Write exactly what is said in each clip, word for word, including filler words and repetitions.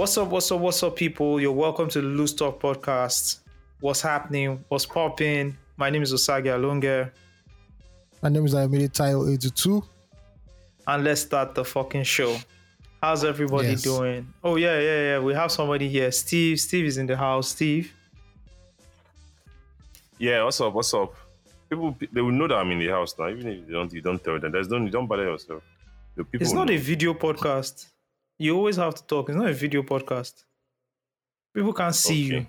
What's up, what's up, what's up, people? You're welcome to the Loose Talk Podcast. What's happening? What's popping? My name is Osagie Alonge. My name is Ayomide Tayo eighty-two. And let's start the fucking show. How's everybody yes. doing? Oh, yeah, yeah, yeah. We have somebody here. Steve. Steve is in the house. Steve. Yeah, what's up, what's up? People, they will know that I'm in the house now. Even if you don't, you don't tell them. There's no, you don't bother yourself. The people it's not know. A video podcast. You always have to talk. It's not a video podcast. People can't see okay. you.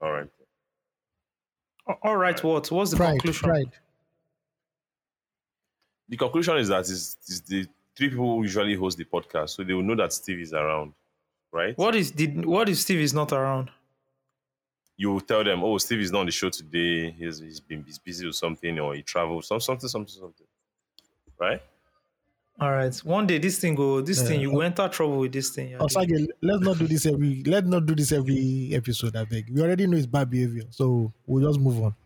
All right. All right, All right. what? What's the pride, conclusion? Pride. The conclusion is that it's, it's the three people who usually host the podcast, so they will know that Steve is around, right? What is did what if Steve is not around? You will tell them, oh, Steve is not on the show today. He's he's been he's busy with something, or he travels, some something, something, something, right? All right. One day this thing go. This yeah. thing you will enter trouble with this thing. Osagie, let's not do this every. Let's not do this every episode. I beg. We already know it's bad behavior, so we'll just move on.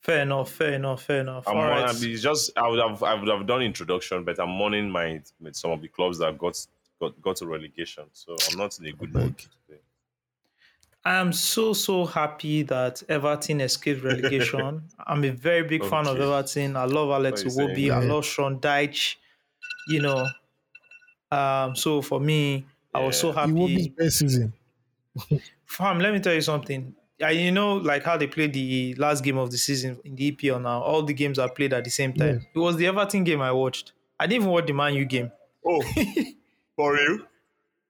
Fair enough. Fair enough. Fair enough. I'm All right. It's just I would have I would have done introduction, but I'm mourning my with some of the clubs that got got got to relegation, so I'm not in a good mood today. I am so, so happy that Everton escaped relegation. I'm a very big okay. fan of Everton. I love Alex Iwobi. I love Sean Dyche. You know, um, so for me, yeah. I was so happy. Iwobi's best season. Fam, let me tell you something. I, you know, like how they played the last game of the season in the E P L now. All the games are played at the same time. Yeah. It was the Everton game I watched. I didn't even watch the Man U game. Oh, for real?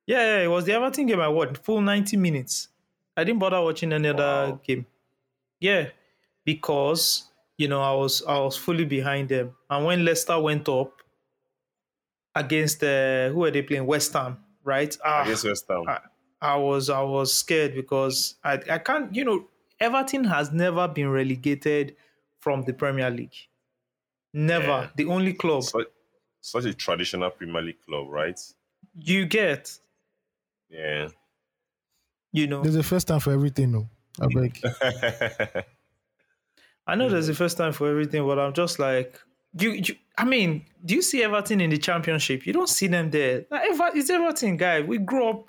Yeah, yeah, it was the Everton game I watched. Full ninety minutes. I didn't bother watching any other wow. game. Yeah, because, you know, I was I was fully behind them. And when Leicester went up against, uh, who were they playing? West Ham, right? Ah, against West Ham. I, I, was, I was scared because I, I can't, you know, Everton has never been relegated from the Premier League. Never. Yeah. The only club. Such, such a traditional Premier League club, right? You get. Yeah. You know, there's a first time for everything, though. I beg. I know there's a first time for everything, but I'm just like, you, you. I mean, do you see Everton in the Championship? You don't see them there. It's Everton, guy. We grew up,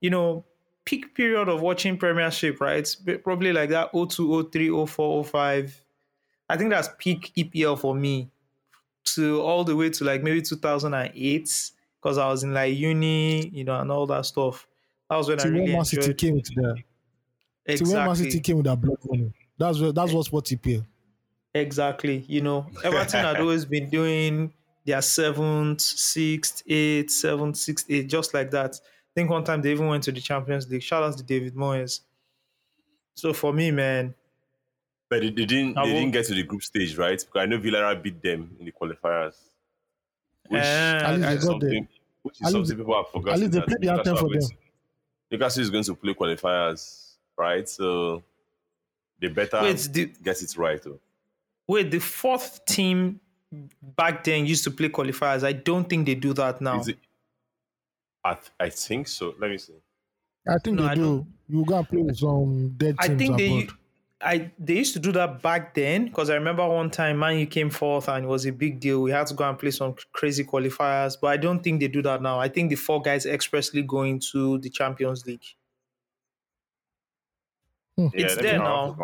you know, peak period of watching Premiership, right? Probably like that oh two, oh three, oh four, oh five. I think that's peak E P L for me, to all the way to like maybe two thousand eight, because I was in like uni, you know, and all that stuff. That was when to I really Man City came with the exactly. To when Man City came with that block money. That's what that's what's what he paid. Exactly. You know, Everton had always been doing their seventh, sixth, eighth, seventh, sixth, eighth, just like that. I think one time they even went to the Champions League. Shout out to David Moyes. So for me, man. But they didn't they didn't get to the group stage, right? Because I know Villarreal beat them in the qualifiers. Which, uh, is, I, something, which is something people have forgotten. At least they played the anthem for them. Newcastle is going to play qualifiers, right? So they better wait, the, get it right. Though. Wait, the fourth team back then used to play qualifiers. I don't think they do that now. It, I, th- I think so. Let me see. I think no, they I do. You got to play with some dead teams. I think they, I, they used to do that back then, because I remember one time Man U came fourth and it was a big deal. We had to go and play some crazy qualifiers, but I don't think they do that now. I think the four guys expressly going to the Champions League. Hmm. Yeah, it's there now.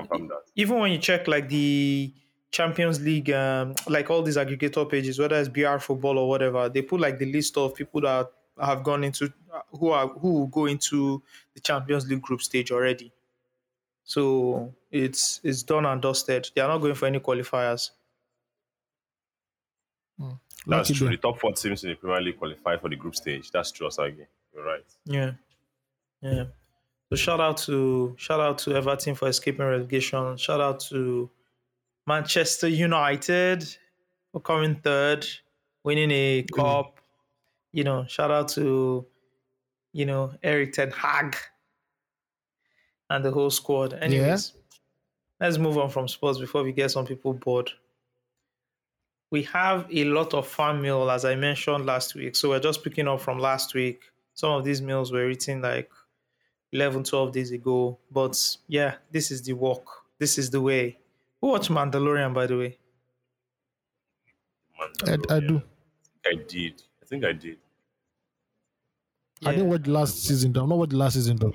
Even when you check like the Champions League, um, like all these aggregator pages, whether it's B R Football or whatever, they put like the list of people that have gone into who are who go into the Champions League group stage already. So it's it's done and dusted. They are not going for any qualifiers. Mm. That's true. Be. The top four teams in the Premier League qualify for the group stage. That's true, Osagie. You're right. Yeah, yeah. So shout out to shout out to Everton for escaping relegation. Shout out to Manchester United for coming third, winning a mm. cup. You know, shout out to you know Erik ten Hag. And the whole squad. Anyways, yeah. let's move on from sports before we get some people bored. We have a lot of fan mail, as I mentioned last week. So we're just picking up from last week. Some of these mails were written like eleven, twelve days ago. But yeah, this is the walk. This is the way. Who watched Mandalorian, by the way? Mandalorian. I, I do. I did. I think I did. Yeah. I didn't watch the last season though. I've not watched the last season though.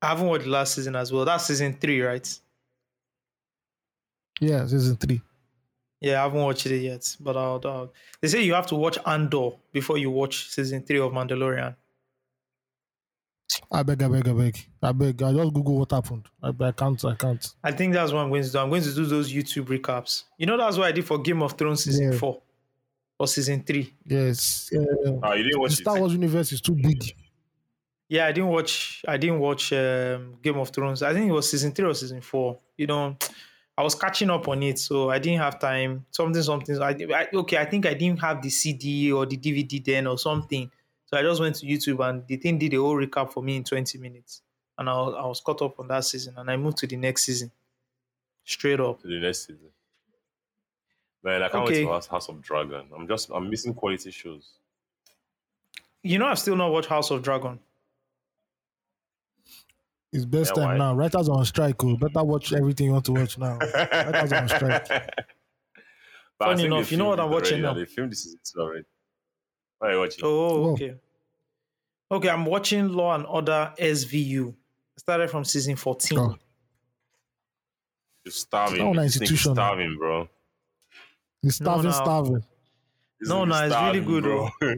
I haven't watched the last season as well. That's season three, right? Yeah, season three. Yeah, I haven't watched it yet. But I'll, I'll, they say you have to watch Andor before you watch season three of Mandalorian. I beg, I beg, I beg. I beg. I just Google what happened. I, I can't, I can't. I think that's what I'm going to do. I'm going to do those YouTube recaps. You know, that's what I did for Game of Thrones season yeah. four or season three. Yes. Uh, oh, you didn't watch the Star Wars universe is too big. Yeah, I didn't watch I didn't watch um, Game of Thrones. I think it was season three or season four. You know, I was catching up on it, so I didn't have time. Something, something. I, I, okay, I think I didn't have the C D or the D V D then or something. So I just went to YouTube and the thing did a whole recap for me in twenty minutes. And I was, I was caught up on that season and I moved to the next season. Straight up. To the next season. Man, I can't okay. wait for House of Dragon. I'm just, I'm missing quality shows. You know, I've still not watched House of Dragon. It's best yeah, time why? now. Writers are on strike. Cool. Better watch everything you want to watch now. Writers are on strike. Funny enough, you know what I'm watching now? They filmed this season already. What are you watching? Oh, okay. Oh. Okay, I'm watching Law and Order S V U. I started from season fourteen. Oh. You're starving. It's an institution. You're starving, bro. You're starving, no, no. starving. No, no, it's starving, really good, bro. bro.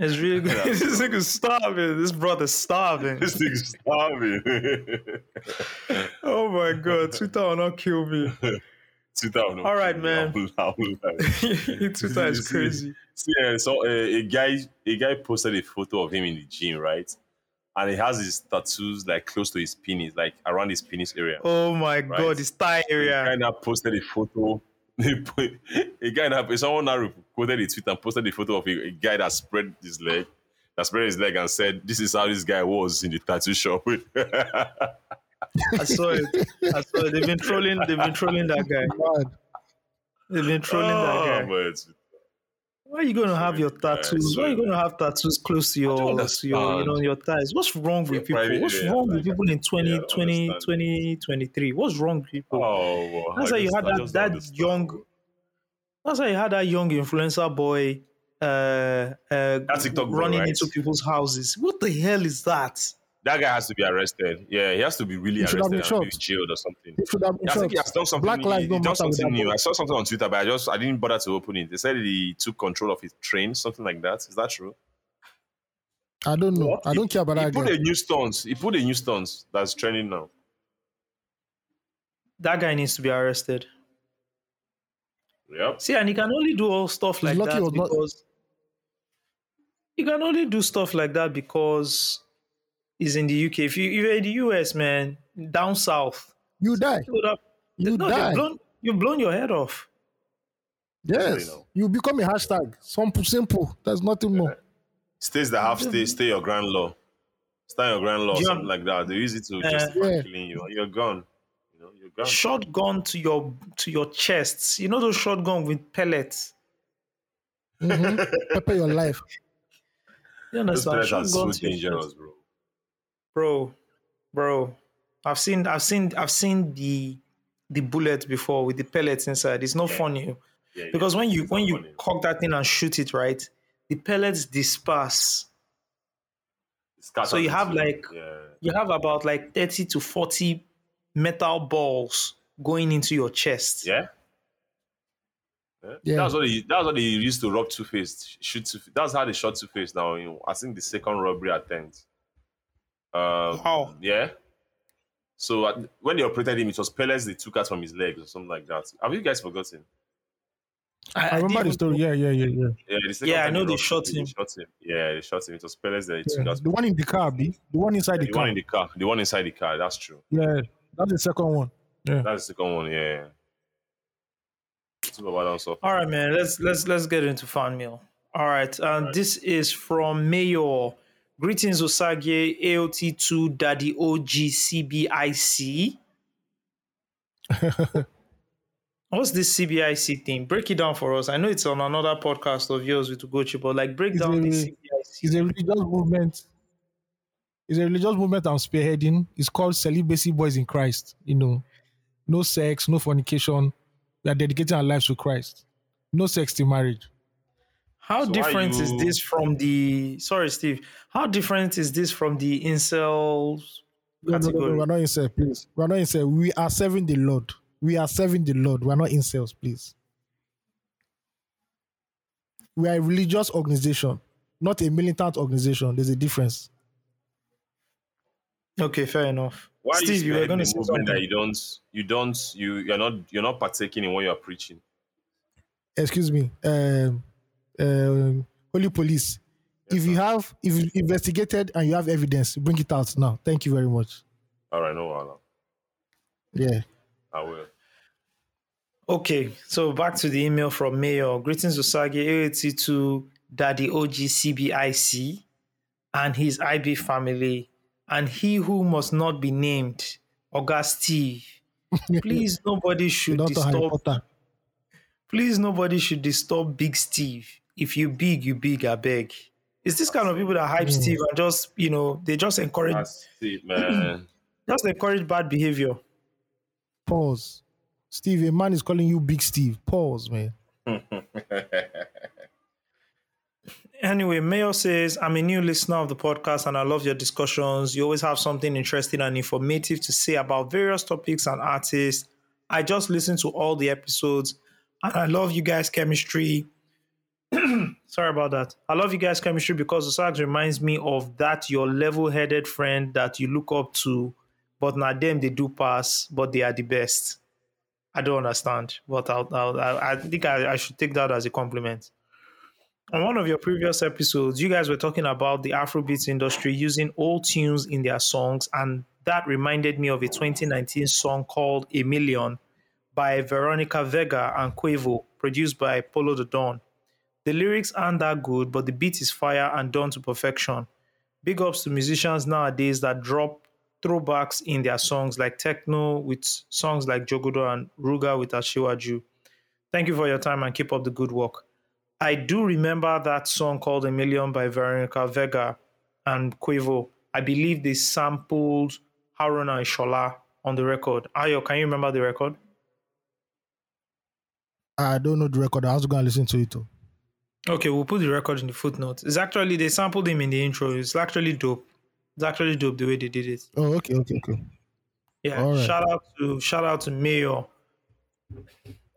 It's really good. Yeah. This nigga's starving. This brother's starving. This nigga's starving. Oh my God. Twitter will not kill me. Twitter will not All right, kill man. Me. Twitter is crazy. See, uh, so uh, a guy a guy posted a photo of him in the gym, right? And he has his tattoos like close to his penis, like around his penis area. Oh my right? God, his thigh area. A guy now posted a photo. a guy now, someone now quoted a tweet and posted a photo of a, a guy that spread his leg, that spread his leg and said, "This is how this guy was in the tattoo shop." I saw it. I saw it. They've been trolling. They've been trolling that guy. They've been trolling oh, that guy. But why are you going to have your tattoos? Why are you going to have tattoos close to your, to your, you know, your thighs? What's wrong with people? What's wrong with people in twenty twenty, twenty twenty-three? What's wrong with people? Oh, that's why you had that, that young. That's why you had that young influencer boy uh, uh, running right? into people's houses. What the hell is that? That guy has to be arrested. Yeah, he has to be really he arrested and be jailed or something. He should have been I think he has done something, Black new. Life he done something new. I saw something on Twitter, but I just I didn't bother to open it. They said he took control of his train, something like that. Is that true? I don't know. What? I don't he, care about he that. He put guy. a new stunt. He put a new stunt that's trending now. That guy needs to be arrested. Yep. See, and he can only do all stuff He's like that because not... he can only do stuff like that because. Is in the U K. If you, you're in the U S, man, down south, you die. You no, die. You've blown, you've blown your head off. Yes, you become a hashtag. Simple, simple. There's nothing yeah. more. Stays the half stay. Stay your grand law. Stay your grand law. Yeah. Something like that. They use it to justify yeah. killing you. You're gone. You know, you're gone. Shotgun to your to your chests. You know those shotgun with pellets. Mm-hmm. Pepper your life. You understand? Those pellets are so dangerous, bro. Bro, bro, I've seen, I've seen, I've seen the the bullet before with the pellets inside. It's not yeah. funny yeah, because yeah. when you it's when you funny. cock that thing and shoot it right, the pellets disperse. So you have like yeah. you have about like thirty to forty metal balls going into your chest. Yeah, yeah. yeah. That's what they, that's what they used to rob Two-Face. Shoot, Two-Face. That's how they shot Two-Face. Now, you know, I think the second robbery attempt. Um, wow. Yeah. So uh, when they operated him, it was pellets they took out from his legs or something like that. Have you guys forgotten? I, I remember the story. Yeah, yeah, yeah, yeah. Yeah, the yeah I know they shot him. They shot him. Yeah, they shot him. It was pellets that they yeah. took out. The one in the car, B. The one inside the, the car. The one in the car. The one inside the car. That's true. Yeah, that's the second one. Yeah, that's the second one. Yeah. All right, man. Let's let's let's get into fan mail. All right. Um, All right. This is from Mayo. Greetings, Osagie, A O T two, Daddy O G, C B I C. What's this C B I C thing? Break it down for us. I know it's on another podcast of yours with Ugochi, but like break it's down the C B I C. It's a religious movement. It's a religious movement I'm spearheading. It's called Celibacy Boys in Christ. You know, no sex, no fornication. We are dedicating our lives to Christ. No sex till marriage. How so different you... is this from the... Sorry, Steve. How different is this from the incel category? No, no, no, no, we're not incel, please. We're not incel. We are serving the Lord. We are serving the Lord. We're not incels, please. We are a religious organization, not a militant organization. There's a difference. Okay, fair enough. Why Steve, you were going to say something that you don't, you don't, you you're not, you're not partaking in what you are preaching. Excuse me, um, um, holy police. Yes, if sir. you have, if you investigated and you have evidence, bring it out now. Thank you very much. All right, no problem. Yeah, I will. Okay, so back to the email from Mayo. Greetings, Osagie eighty-two, Daddy O G C B I C, and his I B family, and he who must not be named, Oga Steve. Please, nobody should disturb. Please, nobody should disturb Big Steve. If you big, you big, I beg. It's this kind of people that hype mm. Steve and just, you know, they just encourage. That's it, man. Just encourage bad behavior. Pause. Steve, a man is calling you Big Steve. Pause, man. Anyway, Mayo says, I'm a new listener of the podcast and I love your discussions. You always have something interesting and informative to say about various topics and artists. I just listen to all the episodes and I love you guys' chemistry. Sorry about that. I love you guys' chemistry because Osagie reminds me of that your level-headed friend that you look up to, but not them, they do pass, but they are the best. I don't understand, but I'll, I'll, I think I, I should take that as a compliment. On one of your previous episodes, you guys were talking about the Afrobeats industry using old tunes in their songs, and that reminded me of a twenty nineteen song called A Million by Veronica Vega and Quavo, produced by Polo the Don. The lyrics aren't that good, but the beat is fire and done to perfection. Big ups to musicians nowadays that drop throwbacks in their songs, like techno with songs like Jogodo and Ruga with Ashiwaju. Thank you for your time and keep up the good work. I do remember that song called A Million by Veronica Vega and Quavo. I believe they sampled Haruna and Shola on the record. Ayo, can you remember the record? I don't know the record. I was going to listen to it too. Okay, we'll put the record in the footnotes. It's actually, they sampled him in the intro. It's actually dope. It's actually dope the way they did it. Oh, okay, okay, okay. Yeah, right. shout out to shout out to Mayo.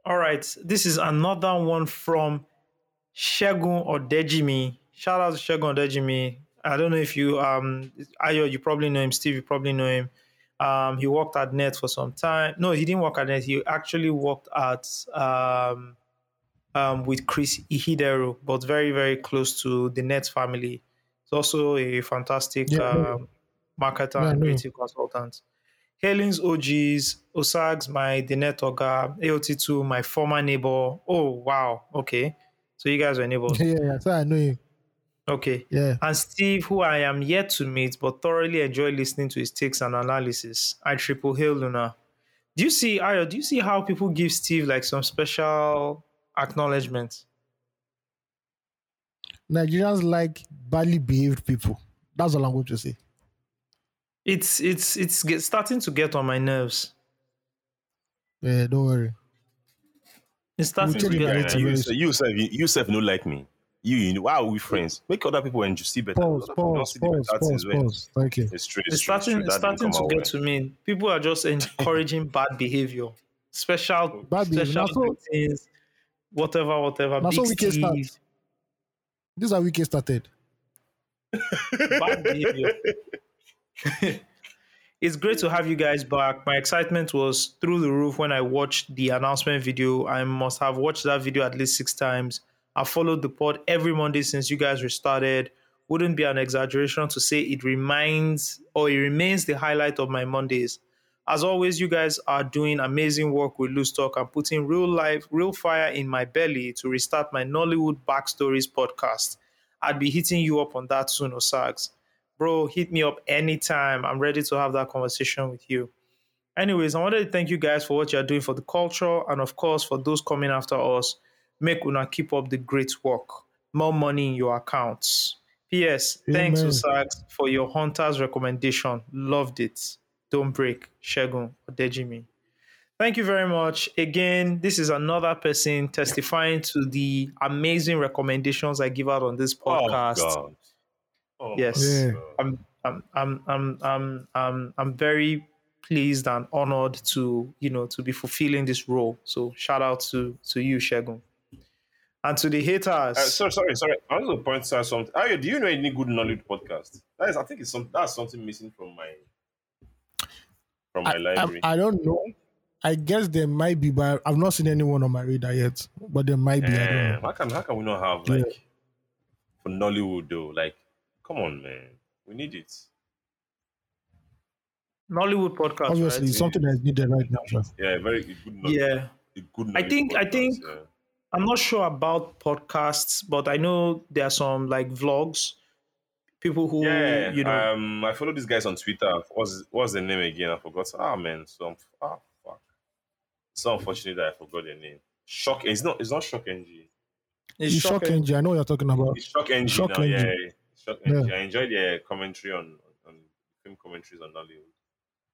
All right, this is another one from Shegun Odejimi. Shout out to Shegun Odejimi. I don't know if you um Ayo, you probably know him. Steve, you probably know him. Um, he worked at N E T for some time. No, he didn't work at N E T. He actually worked at um um with Chris Ihidero, but very very close to the N E T family. He's also a fantastic yeah, um, marketer yeah, and creative yeah. consultant. Hailings O Gs, Osags, my Denet Oga, A O T two, my former neighbor. Oh, wow. Okay. So you guys were neighbors. Yeah, yeah, so I know you. Okay. Yeah. And Steve, who I am yet to meet, but thoroughly enjoy listening to his takes and analysis. I triple hail Luna. Do you see, Ayo, do you see how people give Steve like some special acknowledgement? Nigerians like badly behaved people. That's all I'm going to say. It's it's it's get, starting to get on my nerves. Yeah, don't worry. It's starting we'll to get on my nerves. You, Seth, you, you, you don't like me. You, you know, why are we friends? Make other people enjoy see better. Pause, pause, pause, pause, pause. Thank you. It's starting, it's starting to get to me. People are just encouraging bad behavior. Special, bad special things, whatever, whatever. That's what we can start. This is how we get started. Bad behavior. It's great to have you guys back. My excitement was through the roof when I watched the announcement video. I must have watched that video at least six times. I followed the pod every Monday since you guys restarted. Wouldn't be an exaggeration to say it reminds or it remains the highlight of my Mondays. As always, you guys are doing amazing work with Loose Talk and putting real life, real fire in my belly to restart my Nollywood Backstories podcast. I'd be hitting you up on that soon, Osags. Bro, hit me up anytime. I'm ready to have that conversation with you. Anyways, I wanted to thank you guys for what you're doing for the culture and, of course, for those coming after us. Make una keep up the great work. More money in your accounts. P S. Amen. Thanks, Osags, for your Hunter's recommendation. Loved it. Don't break, Shegun Odejimi. Thank you very much. Again, this is another person testifying to the amazing recommendations I give out on this podcast. Oh, God. Oh, yes. Yeah. I'm, I'm, I'm, I'm, I'm, I'm, I'm very pleased and honored to, you know, to be fulfilling this role. So shout out to, to you, Shegun. And to the haters. Uh, sorry, sorry, sorry. I want to point out something. Ayo, do you know any good knowledge podcast? That is, I think it's some, that's something missing from my from my I, library. I, I don't know. I guess there might be, but I've not seen anyone on my radar yet. But there might be. Um, I don't know. How can how can we not have like yeah. for Nollywood though? Like, come on, man, we need it. Nollywood podcast, obviously, right? Something that's needed right now. Yeah, very good. Yeah, good. I think. Podcast, I think. Yeah. I'm not sure about podcasts, but I know there are some like vlogs. People who, yeah, you know, um, I follow these guys on Twitter. What's what's the name again? I forgot. Ah, oh, man, so ah, fuck. It's so unfortunate that I forgot their name. Shock. It's not. It's not Shock N G. It's, it's Shock N G. I know what you're talking about. It's Shock N G. Shock now, N G. Yeah, Shock yeah. N G. I enjoy their commentary on, on film commentaries on Nollywood.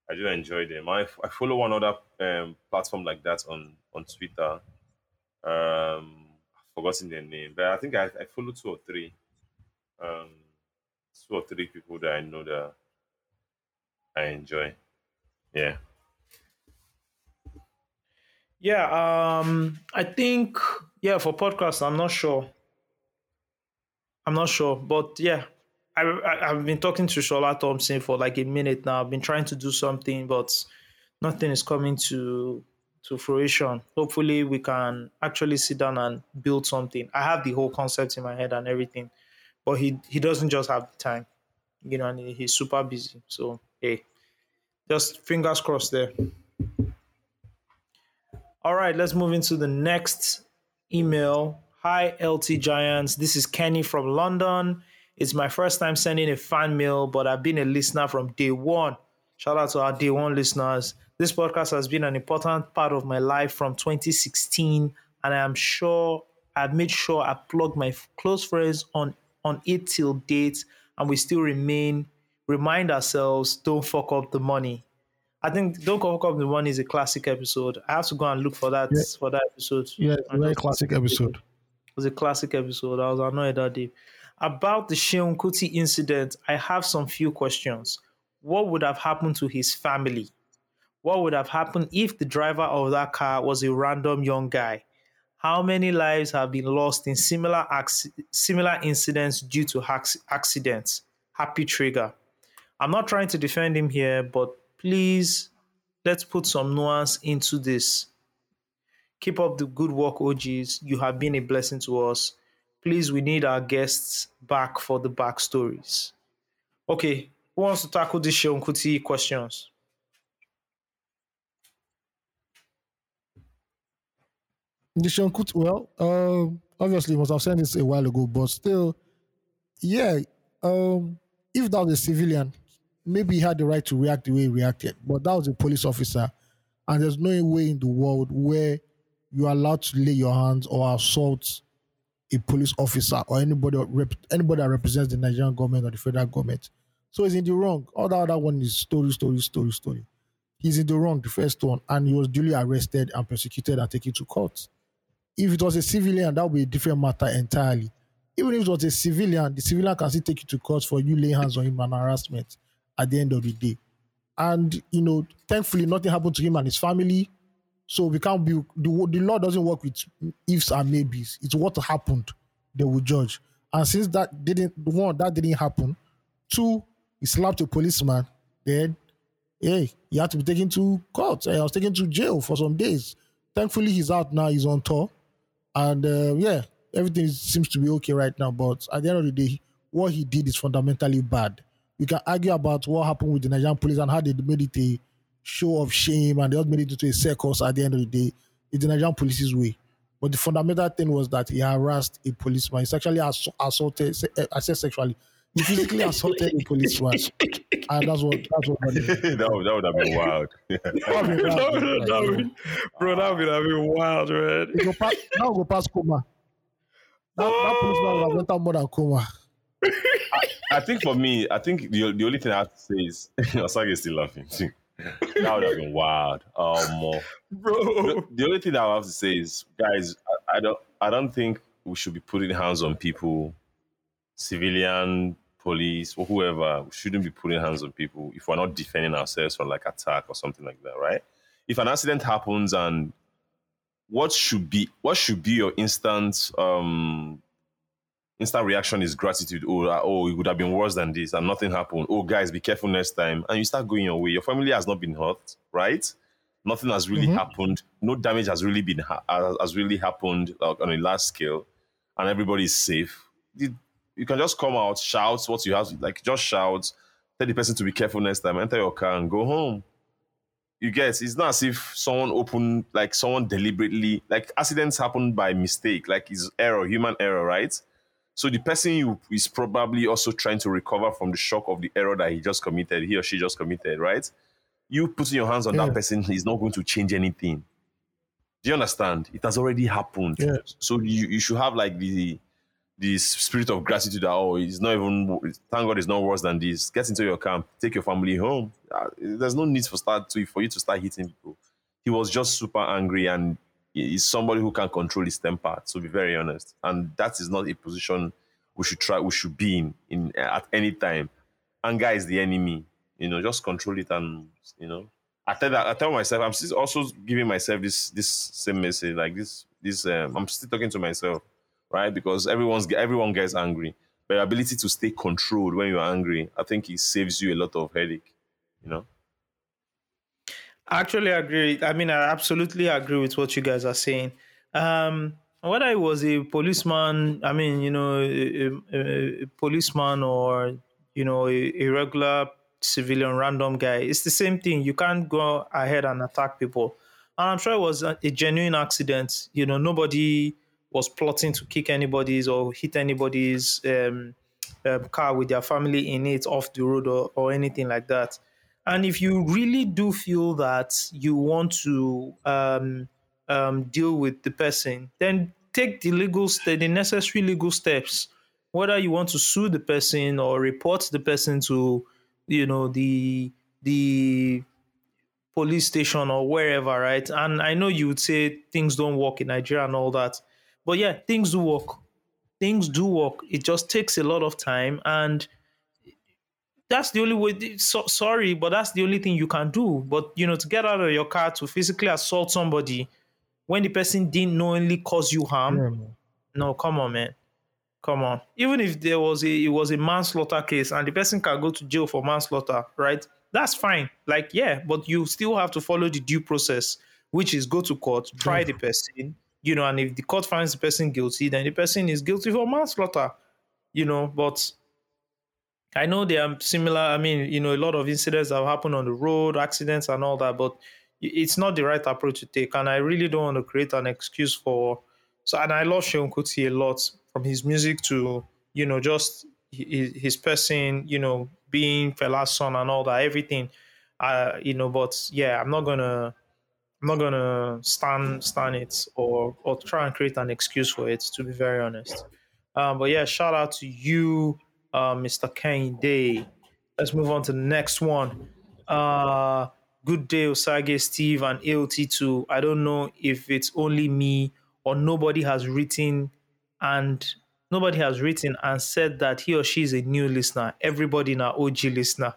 I do enjoy them. I, I follow one other um, platform like that on on Twitter. Um, I've forgotten their name, but I think I, I follow two or three, um, two or three people that I know that I enjoy. Yeah, yeah. Um, I think yeah for podcasts, I'm not sure. I'm not sure, but yeah, I, I I've been talking to Shola Thompson for like a minute now. I've been trying to do something, but nothing is coming to. to fruition. Hopefully we can actually sit down and build something. I have the whole concept in my head and everything, but he he doesn't just have the time, you know, and he's super busy. So, hey, just fingers crossed there. All right, let's move into the next email. Hi, L T Giants. This is Kenny from London. It's my first time sending a fan mail, but I've been a listener from day one. Shout out to our day one listeners. This podcast has been an important part of my life from twenty sixteen, and I am sure I've made sure I plugged my f- close friends on, on it till date, and we still remain, remind ourselves, don't fuck up the money. I think Don't Fuck Up the Money is a classic episode. I have to go and look for that, yeah. for that episode. Yeah, it's a very classic episode. It was a classic episode. I was annoyed that day. About the Seun Kuti incident, I have some few questions. What would have happened to his family? What would have happened if the driver of that car was a random young guy? How many lives have been lost in similar ac- similar incidents due to hax- accidents? Happy trigger. I'm not trying to defend him here, but please, let's put some nuance into this. Keep up the good work, O Gs. You have been a blessing to us. Please, we need our guests back for the backstories. Okay, who wants to tackle these Seun Kuti questions? The Seun Kuti, well, uh, obviously, was I've said this a while ago, but still, yeah, um, if that was a civilian, maybe he had the right to react the way he reacted, but that was a police officer, and there's no way in the world where you're allowed to lay your hands or assault a police officer or anybody rep- anybody that represents the Nigerian government or the federal government. So he's in the wrong. All that other one is story, story, story, story. He's in the wrong, the first one, and he was duly arrested and prosecuted and taken to court. If it was a civilian, that would be a different matter entirely. Even if it was a civilian, the civilian can still take you to court for you laying hands on him and harassment at the end of the day. And, you know, thankfully, nothing happened to him and his family. So we can't be, the, the law doesn't work with ifs and maybes. It's what happened, they will judge. And since that didn't, one, that didn't happen. Two, he slapped a policeman. Then, hey, he had to be taken to court. I was taken to jail for some days. Thankfully, he's out now. He's on tour. And uh, yeah, everything seems to be okay right now. But at the end of the day, what he did is fundamentally bad. You can argue about what happened with the Nigerian police and how they made it a show of shame and they all made it into a circus at the end of the day. It's the Nigerian police's way. But the fundamental thing was that he harassed a policeman. He sexually ass- assaulted, I said sexually, he physically assaulted a policeman. And that's what, that's what that, would, that would have been wild. Bro, that would have been wild, man. Go past, that would go past coma. That, oh. that policeman would have went out more than coma. I, I think for me, I think the, the only thing I have to say is Osagie is still laughing. That would have been wild. Um, Bro. The only thing that I have to say is, guys, I, I don't I don't think we should be putting hands on people, civilian, police, or whoever. We shouldn't be putting hands on people if we're not defending ourselves from like attack or something like that, right? If an accident happens, and what should be what should be your instant um instant reaction is gratitude. Oh, oh, it would have been worse than this, and nothing happened. Oh, guys, be careful next time. And you start going your way. Your family has not been hurt, right? Nothing has really mm-hmm. happened. No damage has really been ha- has really happened like, on a large scale, and everybody is safe. You, you can just come out, shout what you have, like just shout, tell the person to be careful next time, enter your car and go home. You get it's not as if someone opened, like someone deliberately, like accidents happen by mistake, like it's error, human error, right? So the person you, is probably also trying to recover from the shock of the error that he just committed, he or she just committed, right? You putting your hands on yeah. that person is not going to change anything. Do you understand? It has already happened. Yeah. So you, you should have like the the spirit of gratitude that, oh, it's not even, thank God it's not worse than this. Get into your camp, take your family home. There's no need for start to, for you to start hitting people. He was just super angry, and is somebody who can control his temper, to be very honest. And that is not a position we should try, we should be in, in at any time. Anger is the enemy. You know, just control it, and, you know. I tell, that, I tell myself, I'm still also giving myself this this same message, like this, this. Um, I'm still talking to myself, right? Because everyone's everyone gets angry. But the ability to stay controlled when you're angry, I think it saves you a lot of headache, you know. I actually agree. I mean, I absolutely agree with what you guys are saying. Um, when I was a policeman, I mean, you know, a, a, a policeman or, you know, a, a regular civilian random guy, it's the same thing. You can't go ahead and attack people. And I'm sure it was a, a genuine accident. You know, nobody was plotting to kick anybody's or hit anybody's um, uh, car with their family in it off the road or, or anything like that. And if you really do feel that you want to um, um, deal with the person, then take the legal, st- the necessary legal steps. Whether you want to sue the person or report the person to, you know, the the police station or wherever, right? And I know you would say things don't work in Nigeria and all that, but yeah, things do work. Things do work. It just takes a lot of time, and that's the only way, so, sorry, but that's the only thing you can do. But, you know, to get out of your car to physically assault somebody when the person didn't knowingly cause you harm. Yeah, no, come on, man. Come on. Even if there was a, it was a manslaughter case and the person can go to jail for manslaughter, right? That's fine. Like, yeah, but you still have to follow the due process, which is go to court, try yeah. the person, you know, and if the court finds the person guilty, then the person is guilty for manslaughter, you know, but I know they are similar. I mean, you know, a lot of incidents have happened on the road, accidents and all that, but it's not the right approach to take. And I really don't want to create an excuse for... So, and I love Shegun Kuti a lot, from his music to, you know, just his, his person, you know, being Fela's son and all that, everything. Uh, you know, but yeah, I'm not gonna, I'm not gonna stand stand it or or try and create an excuse for it, to be very honest. Um, but yeah, shout out to you, Uh, Mister Kane Day. Let's move on to the next one. Uh, good day, Osagie, Steve, and A O T two. I don't know if it's only me or nobody has written and nobody has written and said that he or she is a new listener. Everybody now, O G listener.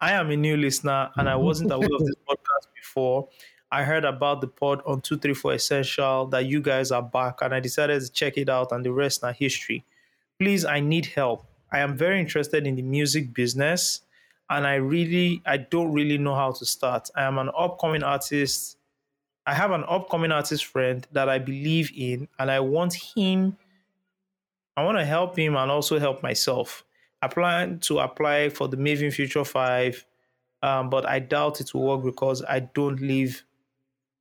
I am a new listener, and I wasn't aware of this podcast before. I heard about the pod on two three four Essential that you guys are back, and I decided to check it out, and the rest now history. Please, I need help. I am very interested in the music business, and I really, I don't really know how to start. I am an upcoming artist. I have an upcoming artist friend that I believe in, and I want him, I want to help him and also help myself. I plan to apply for the Maven Future five, um, but I doubt it will work because I don't live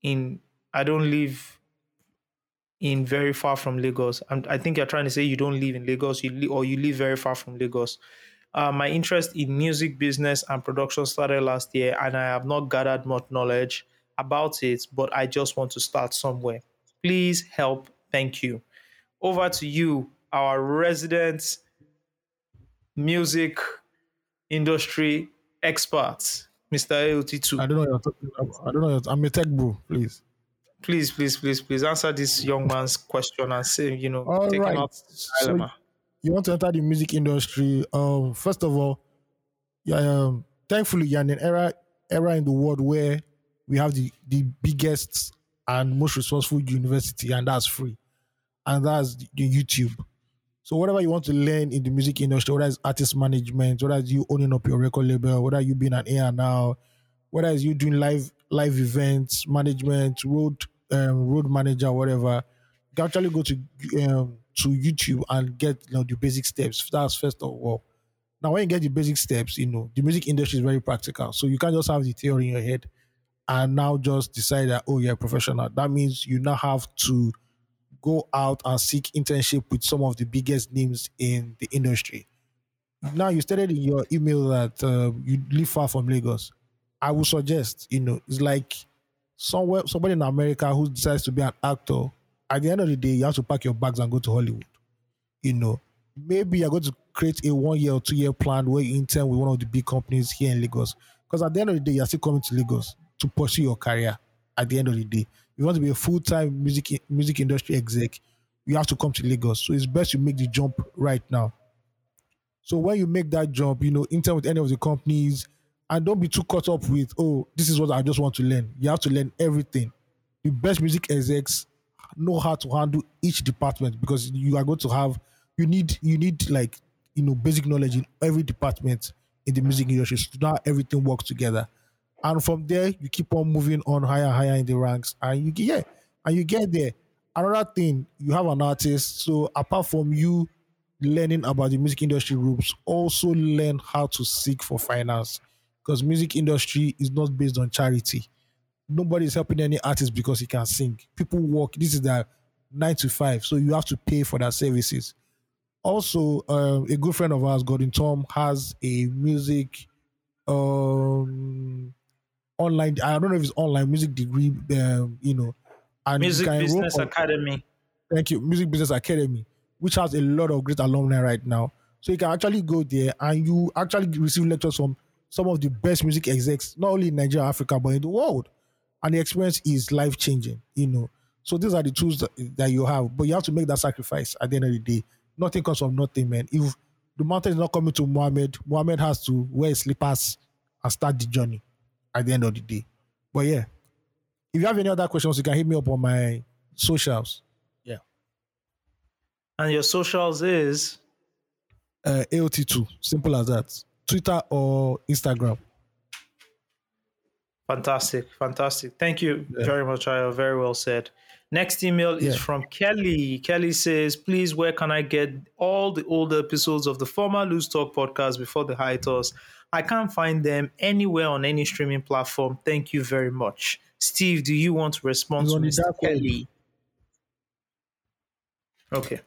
in, I don't live in very far from Lagos. I'm, I think you're trying to say you don't live in Lagos, you li- or you live very far from Lagos. Uh, my interest in music business and production started last year, and I have not gathered much knowledge about it, but I just want to start somewhere. Please help. Thank you. Over to you, our resident music industry expert, Mister A eighty-two. I don't know you're talking about. I don't know. You're, I'm a tech bro, please. Please, please, please, please answer this young man's question and say, you know, all take right. him out. So you want to enter the music industry. Um, first of all, yeah, um, thankfully, you're in an era era in the world where we have the, the biggest and most resourceful university, and that's free. And that's the, the YouTube. So whatever you want to learn in the music industry, whether it's artist management, whether it's you owning up your record label, whether you being an A and R, whether it's you doing live live events, management, road um, road manager, whatever, you can actually go to um, to YouTube and get, you know, the basic steps. That's first of all. Now, when you get the basic steps, you know, the music industry is very practical. So you can't just have the theory in your head and now just decide that, oh, you're a professional. That means you now have to go out and seek internship with some of the biggest names in the industry. Now, you stated in your email that uh, you live far from Lagos. I would suggest, you know, it's like somewhere somebody in America who decides to be an actor. At the end of the day, you have to pack your bags and go to Hollywood, you know. Maybe you're going to create a one-year or two-year plan where you intern with one of the big companies here in Lagos. Because at the end of the day, you're still coming to Lagos to pursue your career at the end of the day. You want to be a full-time music music industry exec, you have to come to Lagos. So it's best you make the jump right now. So when you make that jump, you know, intern with any of the companies, and don't be too caught up with, oh, this is what I just want to learn. You have to learn everything. The best music execs know how to handle each department, because you are going to have You need, you need like, you know, basic knowledge in every department in the music industry. So now everything works together. And from there, you keep on moving on higher and higher in the ranks. And you get, yeah, and you get there. Another thing, you have an artist. So apart from you learning about the music industry rules, also learn how to seek for finance. Because music industry is not based on charity. Nobody is helping any artist because he can sing. People work, this is their nine to five. So you have to pay for their services. Also, uh, a good friend of ours, Gordon Tom, has a music um, online. I don't know if it's online music degree, um, you know, and Music Business Academy. On, thank you, Music Business Academy, which has a lot of great alumni right now. So you can actually go there and you actually receive lectures from some of the best music execs, not only in Nigeria, Africa, but in the world. And the experience is life changing, you know. So these are the tools that, that you have, but you have to make that sacrifice at the end of the day. Nothing comes from nothing, man. If the mountain is not coming to Muhammad, Muhammad has to wear slippers and start the journey at the end of the day. But yeah, if you have any other questions, you can hit me up on my socials. Yeah. And your socials is? Uh, A O T two. Simple as that. Twitter or Instagram. Fantastic. Fantastic. Thank you yeah. very much, Ayo. Very well said. Next email is yeah. from Kelly. Kelly says, please, where can I get all the older episodes of the former Loose Talk podcast before the hiatus? I can't find them anywhere on any streaming platform. Thank you very much. Steve, do you want to respond you to Mister Kelly? Way. Okay.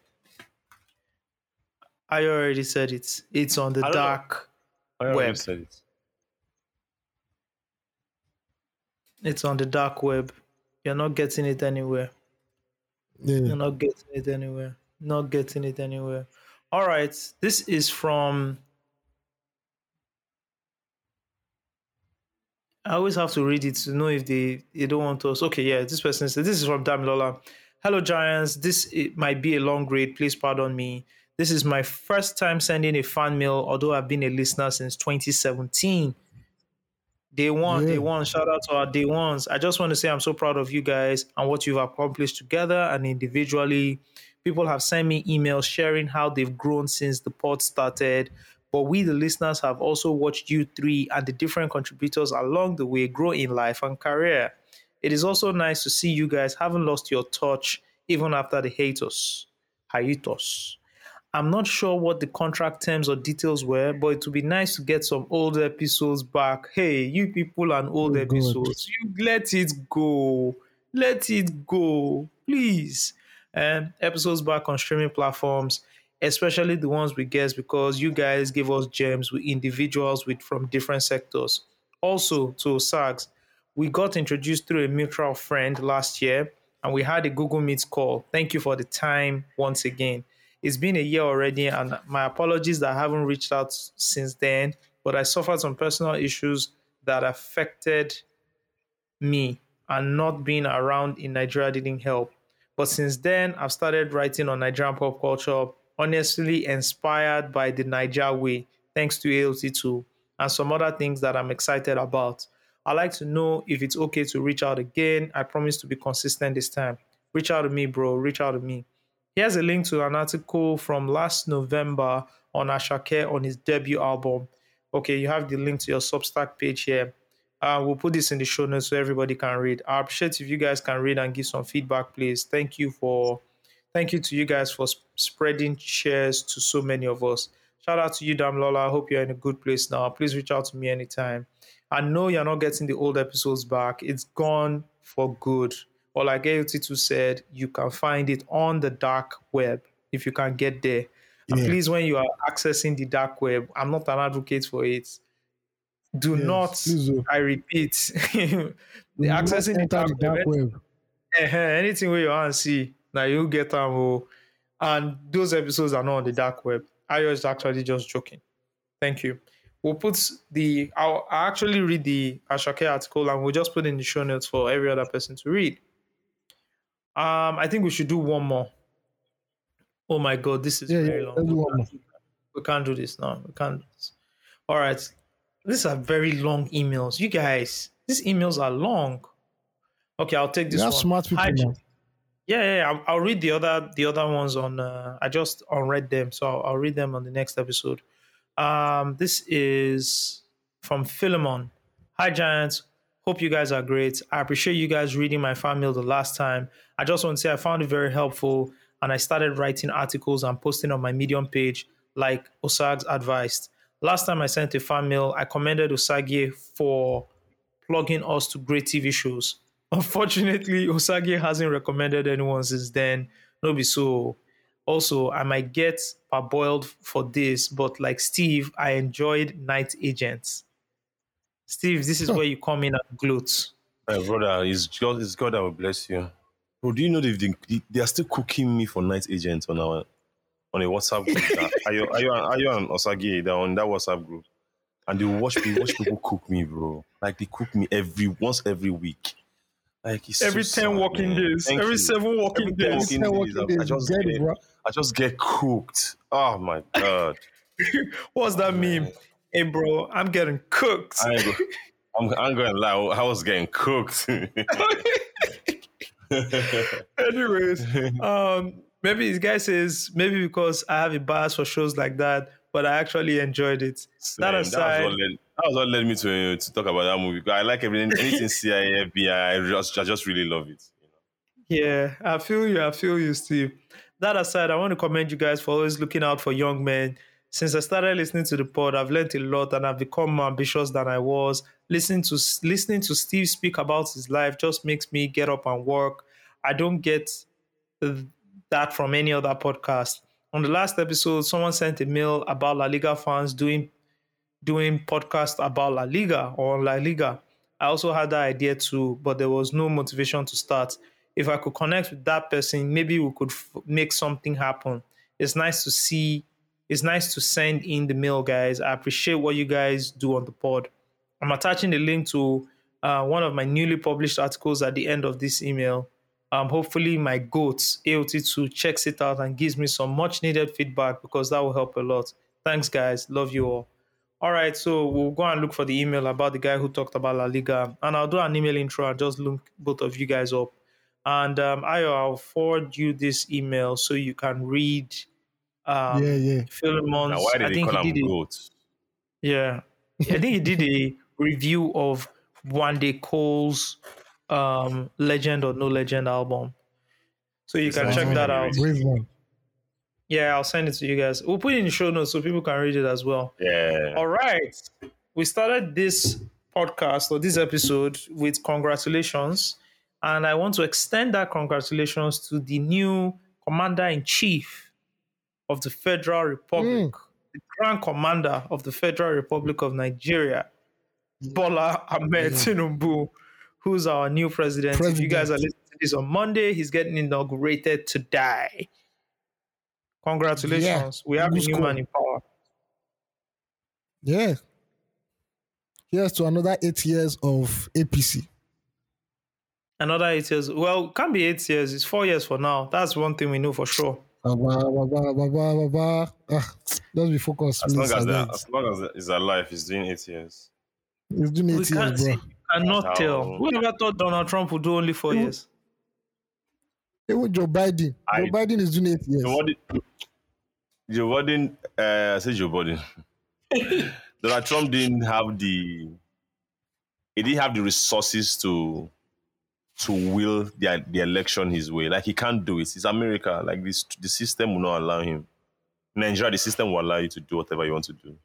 I already said it. It's on the I dark know. I already web. Said it. It's on the dark web. You're not getting it anywhere. Yeah. You're not getting it anywhere. Not getting it anywhere. All right. This is from... I always have to read it to know if they, they don't want us. Okay, yeah. This person says, this is from Damilola. Hello, Giants. This it might be a long grade. Please pardon me. This is my first time sending a fan mail, although I've been a listener since twenty seventeen. Day one, yeah. day one, shout out to our day ones. I just want to say I'm so proud of you guys and what you've accomplished together and individually. People have sent me emails sharing how they've grown since the pod started. But we, the listeners, have also watched you three and the different contributors along the way grow in life and career. It is also nice to see you guys haven't lost your touch even after the hiatus. Hiatus. I'm not sure what the contract terms or details were, but it would be nice to get some older episodes back. Hey, you people and old oh, episodes, God. You let it go. Let it go, please. Um, episodes back on streaming platforms, especially the ones with guests, because you guys give us gems with individuals with from different sectors. Also, to Sags, we got introduced through a mutual friend last year, and we had a Google Meet call. Thank you for the time once again. It's been a year already, and my apologies that I haven't reached out since then, but I suffered some personal issues that affected me and not being around in Nigeria didn't help. But since then, I've started writing on Nigerian pop culture, honestly inspired by the Niger way, thanks to A O T two and some other things that I'm excited about. I'd like to know if it's okay to reach out again. I promise to be consistent this time. Reach out to me, bro. Reach out to me. Here's a link to an article from last November on Asake on his debut album. Okay, you have the link to your Substack page here. Uh, we'll put this in the show notes so everybody can read. I appreciate if you guys can read and give some feedback, please. Thank you for, thank you to you guys for sp- spreading shares to so many of us. Shout out to you, Damlola. I hope you're in a good place now. Please reach out to me anytime. I know you're not getting the old episodes back. It's gone for good. Or like A O T two said, you can find it on the dark web if you can get there. Yeah. And please, when you are accessing the dark web, I'm not an advocate for it. Do yes, not, do. I repeat, the accessing the dark, the dark web. web. Anything where you want to see, now you get them all. And those episodes are not on the dark web. I was actually just joking. Thank you. We'll put the, I'll, I'll actually read the Asake article and we'll just put in the show notes for every other person to read. Um, I think we should do one more. Oh my God, this is yeah, very yeah, long. We can't, we can't do this now. We can't do this. All right. These are very long emails. You guys, these emails are long. Okay, I'll take this one. Smart people. I, yeah, yeah, I'll, I'll read the other the other ones on. Uh, I just unread them, so I'll, I'll read them on the next episode. Um, this is from Philemon. Hi, Giants. Hope you guys are great. I appreciate you guys reading my fan mail the last time. I just want to say I found it very helpful, and I started writing articles and posting on my Medium page, like Osag's advised. Last time I sent a fan mail, I commended Osagie for plugging us to great T V shows. Unfortunately, Osagie hasn't recommended anyone since then. No be so. Also, I might get parboiled for this, but like Steve, I enjoyed Night Agents. Steve, this is oh. where you come in and gloat. My brother, it's God, it's God that will bless you. Bro, do you know they've been, they are still cooking me for Night Agents on our... on a WhatsApp group. Are you, are you, are you and Osagie, they're on that WhatsApp group. And they watch me, watch people cook me, bro. Like, they cook me every once every week. Like, it's every so ten sad, working man. days. Thank every you. seven working every days. Working days, days. I, just get, it, I just get cooked. Oh, my God. What's that oh, meme? Man. Hey, bro, I'm getting cooked. I ain't, I'm, I'm going to lie. I was getting cooked. Anyways, um... maybe this guy says, maybe because I have a bias for shows like that, but I actually enjoyed it. That Man, aside... That was, what led, that was what led me to, uh, to talk about that movie. I like everything, anything C I A, F B I, I just, I just really love it. You know? Yeah, I feel you, I feel you, Steve. That aside, I want to commend you guys for always looking out for young men. Since I started listening to the pod, I've learned a lot and I've become more ambitious than I was. Listening to, listening to Steve speak about his life just makes me get up and work. I don't get... Uh, that from any other podcast. On the last episode, someone sent a mail about La Liga fans doing doing podcasts about La Liga or La Liga. I also had that idea too, but there was no motivation to start. If I could connect with that person, maybe we could f- make something happen. It's nice to see. It's nice to send in the mail, guys. I appreciate what you guys do on the pod. I'm attaching the link to uh, one of my newly published articles at the end of this email. Um, hopefully my goat, A O T two, checks it out and gives me some much-needed feedback because that will help a lot. Thanks, guys. Love you all. All right, so we'll go and look for the email about the guy who talked about La Liga. And I'll do an email intro and just link both of you guys up. And um, Ayo, I'll forward you this email so you can read um, yeah, yeah. Philemon's... Now, why did I think call he did him goat? A, yeah. I think he did a review of Wande Cole's... Um, Legend or No Legend album, so you can check that out. Yeah, I'll send it to you guys. We'll put it in the show notes so people can read it as well. Yeah. All right. We started this podcast or this episode with congratulations, and I want to extend that congratulations to the new Commander in Chief of the Federal Republic, mm. the Grand Commander of the Federal Republic of Nigeria, Bola Ahmed Tinubu, who's our new president. president. If you guys are listening to this on Monday, he's getting inaugurated today. Congratulations. Yeah. We have a new cool. man in power. Yeah. Here's to another eight years of A P C. Another eight years. Well, can't be eight years. It's four years for now. That's one thing we know for sure. Let's be focused. As long as, that, as long as he's alive, he's doing eight years. He's doing eight we years, bro. See, cannot tell. Who ever thought Donald Trump would do only four mm-hmm. years? Even Joe Biden. I, Joe Biden is doing eight years. Joe Biden. Joe Biden. Uh, I said Joe Biden. Donald Trump didn't have the. He didn't have the resources to. to will the, the election his way. Like, he can't do it. It's America. Like, this, the system will not allow him. In Nigeria, the system will allow you to do whatever you want to do.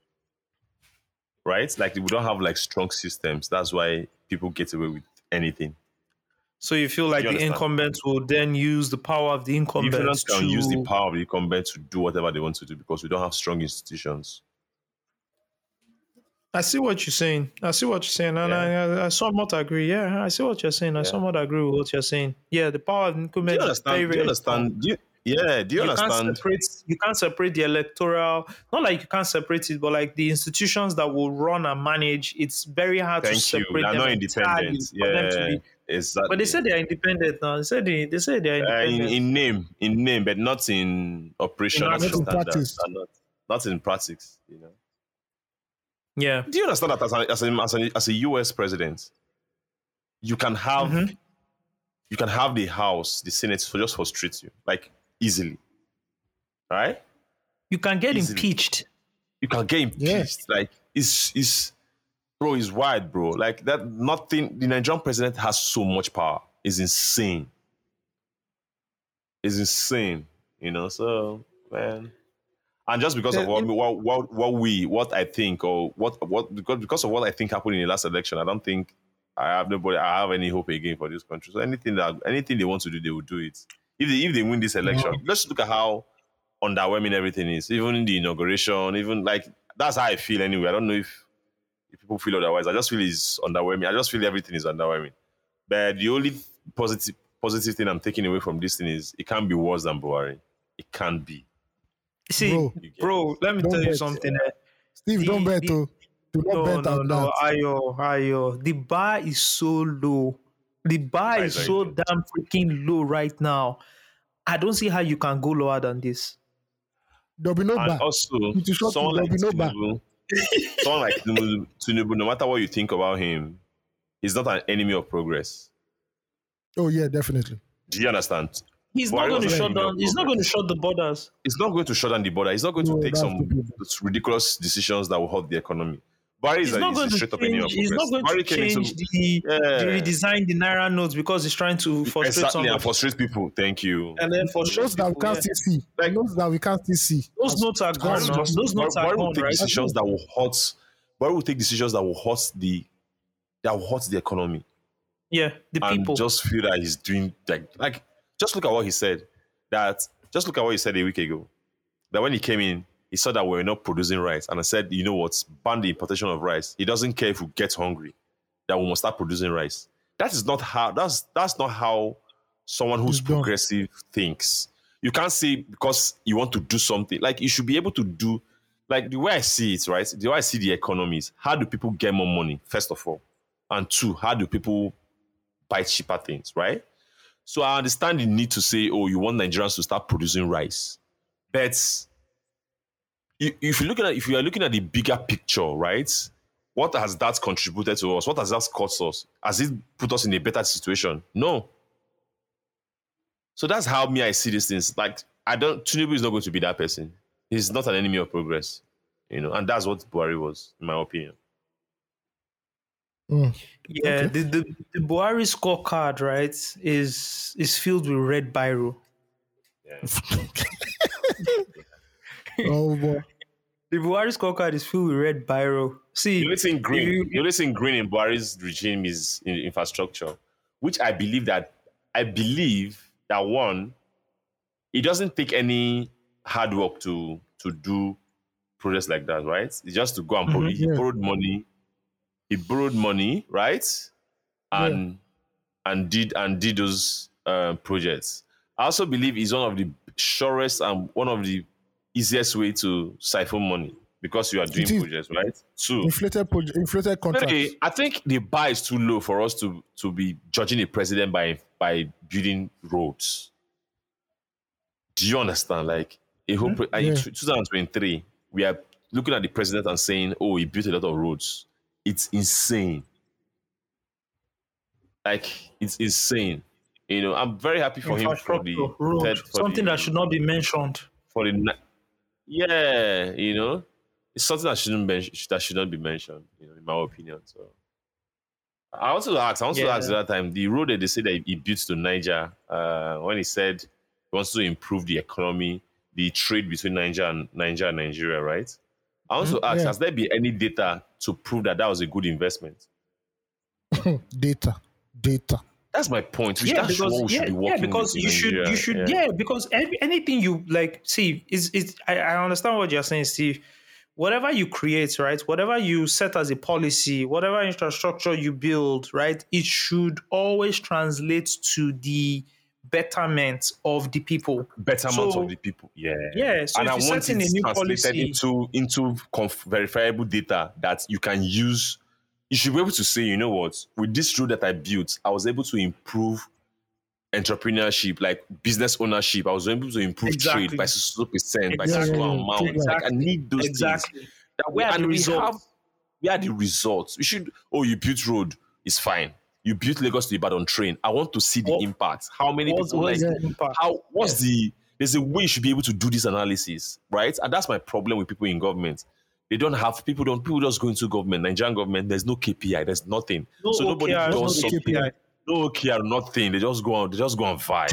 Right? Like, we don't have, like, strong systems. That's why people get away with anything. So you feel like you the incumbents will then use the power of the incumbents to... can use the power of the incumbents to do whatever they want to do because we don't have strong institutions. I see what you're saying. I see what you're saying. And yeah. I, I, I somewhat agree. Yeah, I see what you're saying. I yeah. somewhat agree with what you're saying. Yeah, the power of incumbents is very, very... Do you understand? Do you, yeah, do you, you understand? Can't separate, you can't separate the electoral... Not like you can't separate it, but like the institutions that will run and manage, it's very hard Thank to separate you. They're them. They're not independent. Yeah, them to be, exactly. But they say they're independent now. They say, they, they say they're independent. Uh, in, in name, in name, but not in operation. Not in practice. Not, not in practice, you know. Yeah. Do you understand that as, an, as, a, as, a, as a U S president, you can have mm-hmm. you can have the House, the Senate, so just frustrate you, like, easily, right? You can get easily. impeached. You can get impeached. Yeah. Like, it's it's bro, it's wild, bro. Like that, nothing. The Nigerian president has so much power. It's insane. It's insane, you know. So, man. And just because of what, what, what, what we, what I think, or what, what, because, because of what I think happened in the last election, I don't think I have nobody, I have any hope again for this country. So anything that, anything they want to do, they will do it. If they, if they win this election, mm-hmm. let's look at how underwhelming everything is. Even in the inauguration, even like, that's how I feel anyway. I don't know if, if people feel otherwise. I just feel it's underwhelming. I just feel everything is underwhelming. But the only positive, positive thing I'm taking away from this thing is it can't be worse than Buhari. It can't be. See, bro, bro let me tell bet. you something. Yeah. Steve, the, don't bet. The, to, to no, bet no, no, no. Ayo, ayo. The bar is so low. The bar I is like so it. damn freaking low right now. I don't see how you can go lower than this. There'll be no and bar. Also, someone like, no Tinubu, someone like Tinubu, Tinubu, no matter what you think about him, he's not an enemy of progress. Oh, yeah, definitely. Do you understand? He's Buhari not going to shut down. He's not going to shut the borders. He's not going to shut down the border. He's not going no, to take some ridiculous decisions that will hurt the economy. Buhari is not going to change. He's not going to change the redesign the naira notes because he's trying to frustrate exactly, somebody. And frustrate people. Thank you. And then frustrate those that we can't yeah. see. Like, those that we can't see. Those As, notes are gone. Those, those, those notes Buhari are gone. Will take right? decisions that will hurt. Buhari will take decisions that will hurt the that will hurt the economy. Yeah, the and people just feel that he's doing like like. Just look at what he said. That just look at what he said a week ago. That when he came in, he saw that we were not producing rice, and I said, you know what? Ban the importation of rice. He doesn't care if we get hungry. That we must start producing rice. That is not how. That's that's not how someone who's progressive thinks. You can't say because you want to do something. Like, you should be able to do. Like, the way I see it, right? The way I see the economy is: how do people get more money? First of all, and two, how do people buy cheaper things? Right. So I understand the need to say, oh, you want Nigerians to start producing rice. But if you look at if you are looking at the bigger picture, right? What has that contributed to us? What has that cost us? Has it put us in a better situation? No. So that's how me I see these things. Like, I don't Tinubu is not going to be that person. He's not an enemy of progress. You know, and that's what Buhari was, in my opinion. Mm. Yeah, okay. the, the, the Buhari scorecard, right, is is filled with red biro. Yeah. Oh boy, the Buhari scorecard is filled with red biro. See, you're listening green. You, you're listening green in Buhari's regime is in infrastructure, which I believe that I believe that one, it doesn't take any hard work to to do projects like that, right? It's just to go and borrow. Mm-hmm, yeah. He borrowed money. He borrowed money, right, and yeah. and did and did those uh, projects. I also believe it's one of the surest and one of the easiest way to siphon money. because you are doing projects, right? Two, inflated, proje- inflated contracts. Really, I think the bar is too low for us to, to be judging a president by by building roads. Do you understand? Like, a whole pre- yeah. in twenty twenty-three, we are looking at the president and saying, oh, he built a lot of roads. It's insane. Like, it's insane. You know, I'm very happy for him. For the, road, for something the, that should not be mentioned. For the, yeah, you know, it's something that shouldn't be, that should not be mentioned. You know, in my opinion. So, I want to ask. I want yeah. to ask the other time the road that they say that he built to Niger. Uh, when he said he wants to improve the economy, the trade between Niger and Niger and Nigeria, right? I want mm, to ask: yeah. Has there been any data to prove that that was a good investment? data, data. That's my point. Yeah, that's because, yeah, be yeah, because you should, you should, yeah, yeah because every, anything you like, see, is is I, I understand what you're saying, Steve. Whatever you create, right? Whatever you set as a policy, whatever infrastructure you build, right? It should always translate to the betterment of the people. Betterment so, of the people, yeah. Yeah. So and if I want it a new translated policy, into into conf- verifiable data that you can use. You should be able to say, you know what, with this road that I built, I was able to improve entrepreneurship, like business ownership. I was able to improve exactly. trade by sixty percent, exactly. by sixty amount. Exactly. Like, I need those exactly. things. That we, and we, have, we are the results. We should, oh, you built road, it's fine. You built Lagos to Ibadan train. I want to see the what, impact. How many what, people what like, how, what's yes. the, there's a way you should be able to do this analysis, right? And that's my problem with people in government. They don't have people. Don't people just go into government? Nigerian government. There's no K P I. There's nothing. No so O K R, nobody does no something. K P I. No O K R, nothing. They just go out. They just go and vibe.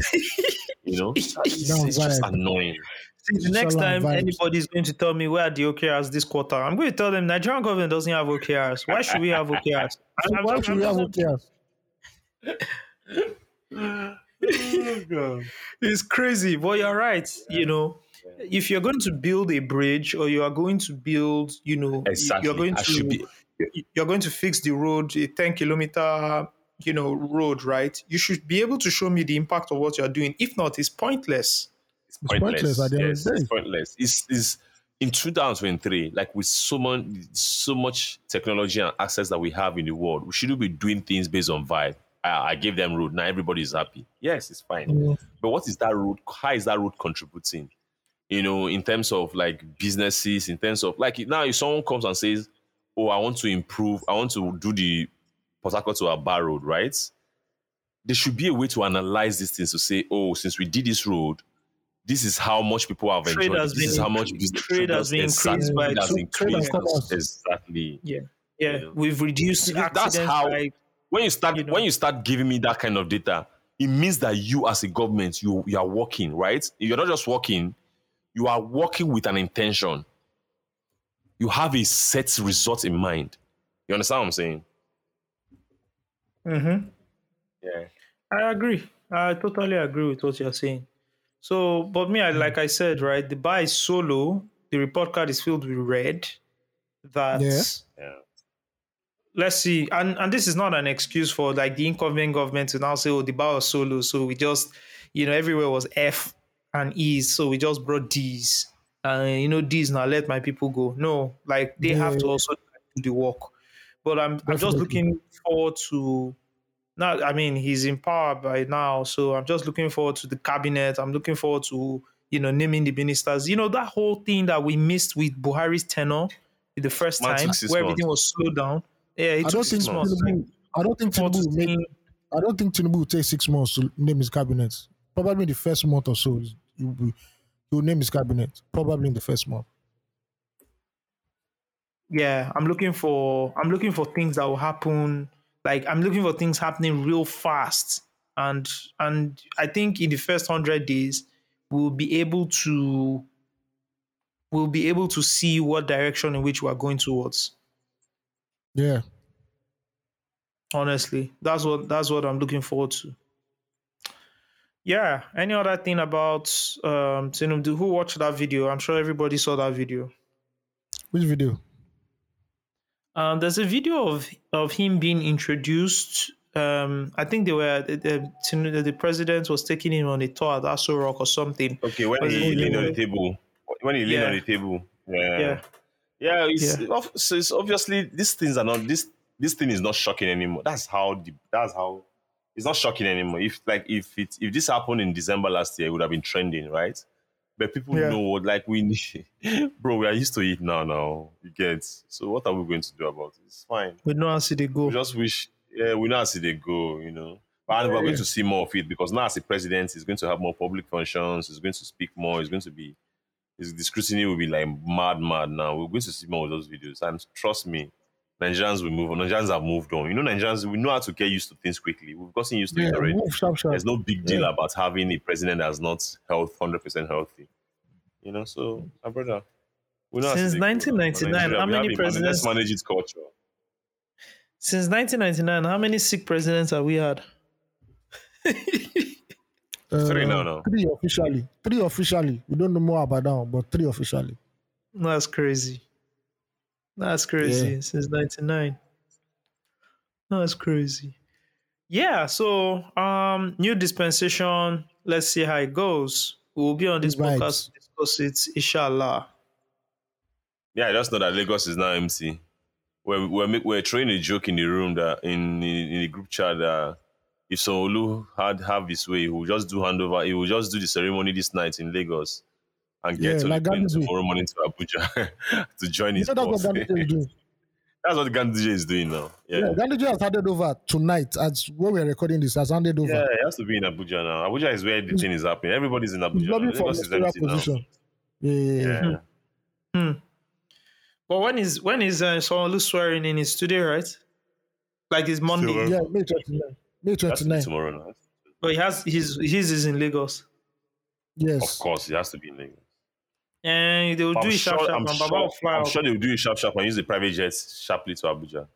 You know, it's, it's just annoying. See, the next time anybody's going to tell me where are the O K Rs this quarter, I'm going to tell them Nigerian government doesn't have O K Rs. Why should we have O K Rs? So why should we have O K Rs? Oh God. It's crazy, but you're right. Yeah. You know. If you're going to build a bridge, or you are going to build, you know, exactly. you're going to be, yeah. you're going to fix the road, a ten kilometer, you know, road, right? You should be able to show me the impact of what you're doing. If not, it's pointless. It's pointless. It's pointless. At the end yes, of the day. It's pointless. It's, it's in two thousand twenty-three, like with so much, so much technology and access that we have in the world, we shouldn't be doing things based on vibe. I, I gave them road. Now everybody's happy. Yes, it's fine. Yeah. But what is that road? How is that road contributing? You know, in terms of like businesses, in terms of like now if someone comes and says, oh, I want to improve, I want to do the Port Harcourt to Aba road, right? There should be a way to analyze these things to say, oh, since we did this road, this is how much people have trade enjoyed. Has this been is increased. How much business trade has been increased by two. Exactly. Yeah. Yeah. You know? We've reduced yeah. accidents. That's how by, when you start you know, when you start giving me that kind of data, it means that you as a government, you you are working, right? You're not just working. You are working with an intention. You have a set result in mind. You understand what I'm saying? Mm-hmm. Yeah. I agree. I totally agree with what you're saying. So, but me, I, like I said, right, the bar is so low, the report card is filled with red, that... Yeah. yeah. Let's see. And, and this is not an excuse for, like, the incumbent government to now say, oh, the bar was so low, so we just, you know, everywhere was F. And E's, so we just brought D's, and uh, you know, D's now let my people go. No, like they yeah. have to also do the work. But I'm, I'm just looking forward to now. I mean, he's in power by now, so I'm just looking forward to the cabinet. I'm looking forward to you know naming the ministers. You know that whole thing that we missed with Buhari's tenure the first time, where everything was slowed down. Yeah, it I took six months. Tinubu, I don't think Tinubu will make, I don't think Tinubu will take six months to name his cabinet. Probably in the first month or so, you'll, be, you'll name his cabinet. Probably in the first month. Yeah, I'm looking for I'm looking for things that will happen. Like I'm looking for things happening real fast, and and I think in the first hundred days, we'll be able to we'll be able to see what direction in which we are going towards. Yeah. Honestly, that's what that's what I'm looking forward to. Yeah. Any other thing about um, Tinubu? Who watched that video? I'm sure everybody saw that video. Which video? Um, there's a video of of him being introduced. Um, I think they were the, the, the president was taking him on a tour at Aso Rock or something. Okay, when he leaned on the table. When he leaned yeah. on the table. Yeah. yeah. Yeah, it's, yeah. So it's obviously these things are not this. This thing is not shocking anymore. That's how. The, that's how. It's not shocking anymore. If like if it if this happened in December last year, it would have been trending, right? But people yeah. know what, like we need, bro. We are used to it now. Now you get. So what are we going to do about it? It's fine. We know how see they go. We just wish. Yeah, we know how see they go. You know. And we're going to see more of it because now as a president, he's going to have more public functions. He's going to speak more. He's going to be, his the scrutiny will be like mad, mad now. We're going to see more of those videos. And trust me, Nigerians will move on. Nigerians have moved on. You know, Nigerians, we know how to get used to things quickly. We've gotten used to yeah, it already. Move, sharp, sharp. There's no big deal yeah. about having a president that's not health, one hundred percent healthy. You know, so, my brother. We know Since nineteen ninety-nine, how many presidents? Let's manage its culture. Since nineteen ninety-nine, how many sick presidents have we had? uh, three no no three officially three officially we don't know more about that one, but three officially. That's crazy. That's crazy. Yeah. Since ninety-nine, that's crazy. Yeah. So um new dispensation, let's see how it goes. We'll be on this right. podcast to discuss it, inshallah. Yeah, I just know that Lagos is now empty. We're, we're, we're throwing a joke in the room that in, in, in the group chat that if Sonolu had have his way, he will just do handover. He will just do the ceremony this night in Lagos and get yeah, to like the plane tomorrow morning to Abuja to join his boss. That's what Gandhi is doing now. Yeah, yeah Gandhi has handed over tonight. As when we are recording this, has handed over. Yeah, he has to be in Abuja now. Abuja is where the thing is happening. Everybody's in Abuja. Lagos is empty position. now. Yeah. yeah. Hmm. Hmm. But when is when is uh, Sonolu swearing in? Is today, right? Like it's Monday. Sure. Yeah, May twenty-ninth. May twenty-ninth. Tomorrow night. But he has his his is in Lagos. Yes. Of course, he has to be in Lagos. And they will but do I'm it sure, sharp, sharp. I'm, and sure, Baba fly I'm sure they will do it sharp, sharp and use the private jets sharply to Abuja.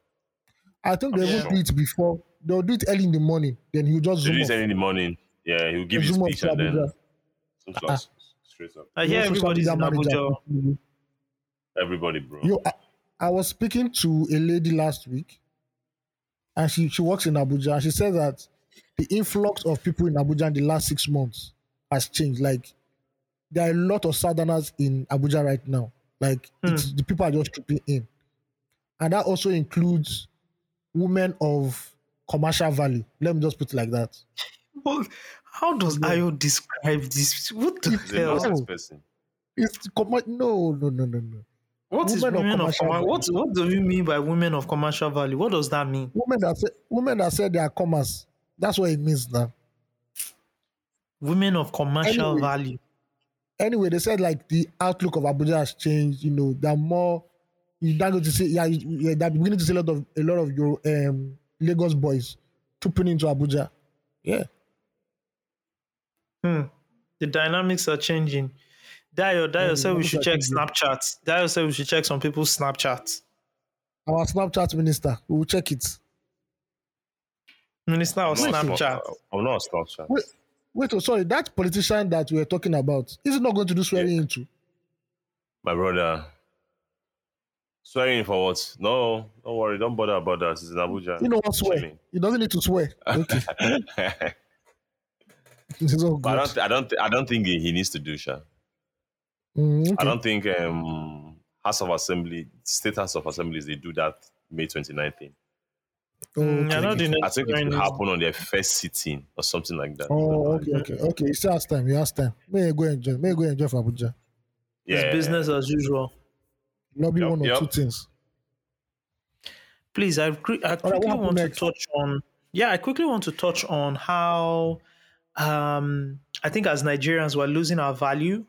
I think I'm they sure. will do it before. They will do it early in the morning. Then he'll just zoom They'll do it off. early in the morning. Yeah, he'll give he'll his speech and then... Uh-huh. Straight up. I hear everybody's in Abuja. Manager. Everybody, bro. Yo, I, I was speaking to a lady last week. And she, she works in Abuja. And she says that the influx of people in Abuja in the last six months has changed. Like, there are a lot of Southerners in Abuja right now. Like, hmm. it's, the people are just tripping in. And that also includes women of commercial value. Let me just put it like that. Well, how does yeah. Ayo describe this? What the hell? It's com- no, no, no, no, no. What women is women of, of com- what what do you mean by women of commercial value? What does that mean? Women that say women that say they are commerce. That's what it means now. Women of commercial anyway, value. Anyway, they said like the outlook of Abuja has changed. You know, they're more. You don't go to see. Yeah, yeah they're beginning to see a lot of a lot of your um, Lagos boys trooping into Abuja. Yeah. Hmm. The dynamics are changing. Dayo, Dayo yeah, said we should check Snapchat. Dayo said we should check some people's Snapchat. Our Snapchat minister, we will check it. Minister of I'm Snapchat. I'm not on Snapchat. Wait, wait oh, sorry, that politician that we are talking about, is it not going to do swearing yeah. into? My brother, swearing in for what? No, don't worry, don't bother about that. It's in Abuja. You know what swear? He doesn't need to swear. Okay. So I don't, I don't, I don't think he needs to do sha. Mm, okay. I don't think um, House of Assembly, State House of Assemblies, they do that May twenty-ninth thing. Mm, I, I, think I think it will happen on their first sitting or something like that. Oh, okay, okay, okay. It's last time. You last time. May I go enjoy. May I go enjoy for Abuja. Yeah, it's business as usual. Lobby yep, one or yep. two things. Please, I, cre- I quickly right, want to next? touch on. Yeah, I quickly want to touch on how um, I think as Nigerians we're losing our value.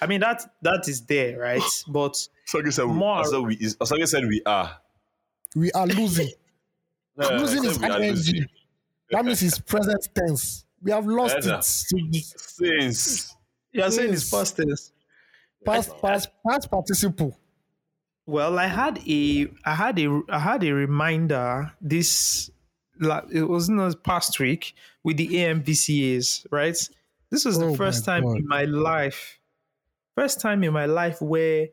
I mean, that that is there, right? But Asake said, more... said we are. We are losing. no, losing is energy. That means it's present tense. We have lost it. Since. You are saying it's past tense. Past, past, past participle. Well, I had a, I had a, I had a reminder this, it wasn't past week, with the A M V C As, right? This was oh the first time God. in my life First time in my life where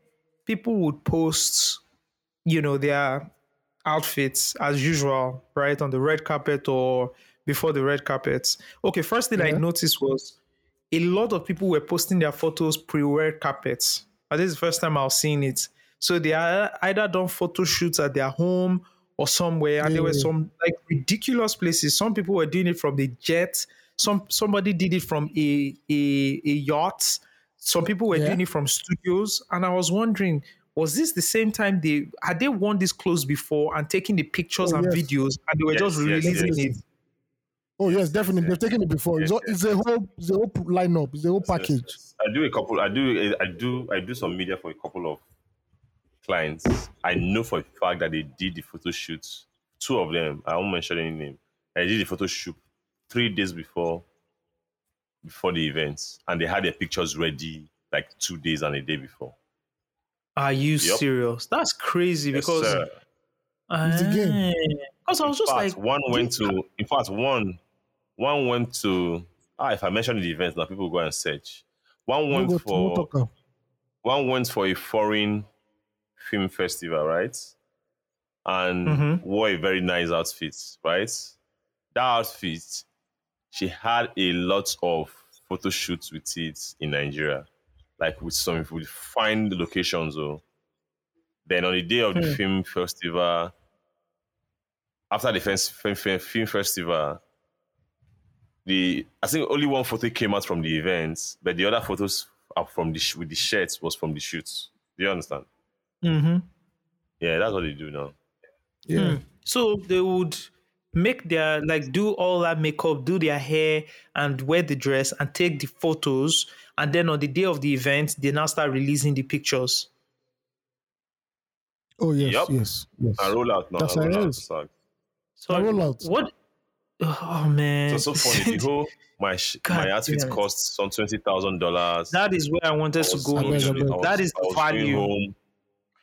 people would post, you know, their outfits as usual, right? On the red carpet or before the red carpet. Okay, first thing yeah. I noticed was a lot of people were posting their photos pre-red carpets. But this is the first time I was seeing it. So they are either done photo shoots at their home or somewhere. And mm. there were some like ridiculous places. Some people were doing it from the jet. Some somebody did it from a a, a yacht. Some people were yeah. doing it from studios. And I was wondering, was this the same time they had they worn this clothes before and taking the pictures oh, and yes. videos and they were yes, just releasing yes, yes. it? Oh yes, definitely. Yeah. They've taken it before. Yeah. It's a whole, it's a whole lineup. It's a whole package. Yes, yes. I do a couple. I do. I do. I do some media for a couple of clients. I know for a fact that they did the photo shoots. Two of them. I won't mention any name. I did the photo shoot three days before, before the events, and they had their pictures ready like two days and a day before. Are you yep. serious? That's crazy yes, because. Sir. Uh, it's a game. Because I was in just fact, like one went to. In fact, one. One went to, ah, if I mention the events now, people go and search. One went we'll for, to, we'll one went for a foreign film festival, right? And mm-hmm. wore a very nice outfit, right? That outfit, she had a lot of photo shoots with it in Nigeria, like with some with fine locations. Though. Then on the day of the mm. film festival, after the film, film, film festival, The I think only one photo came out from the events, but the other photos are from the sh- with the shirts was from the shoots. Do you understand? Mm-hmm. Yeah, that's what they do now. Yeah. Mm. So they would make their like do all that makeup, do their hair, and wear the dress, and take the photos, and then on the day of the event, they now start releasing the pictures. Oh yes, yep. yes, yes. I roll out now. That's I roll is. out. So I roll out. What? Oh man! So so funny. The whole my God my outfit yeah. costs some twenty thousand dollars. That is where I wanted to go. That is the value.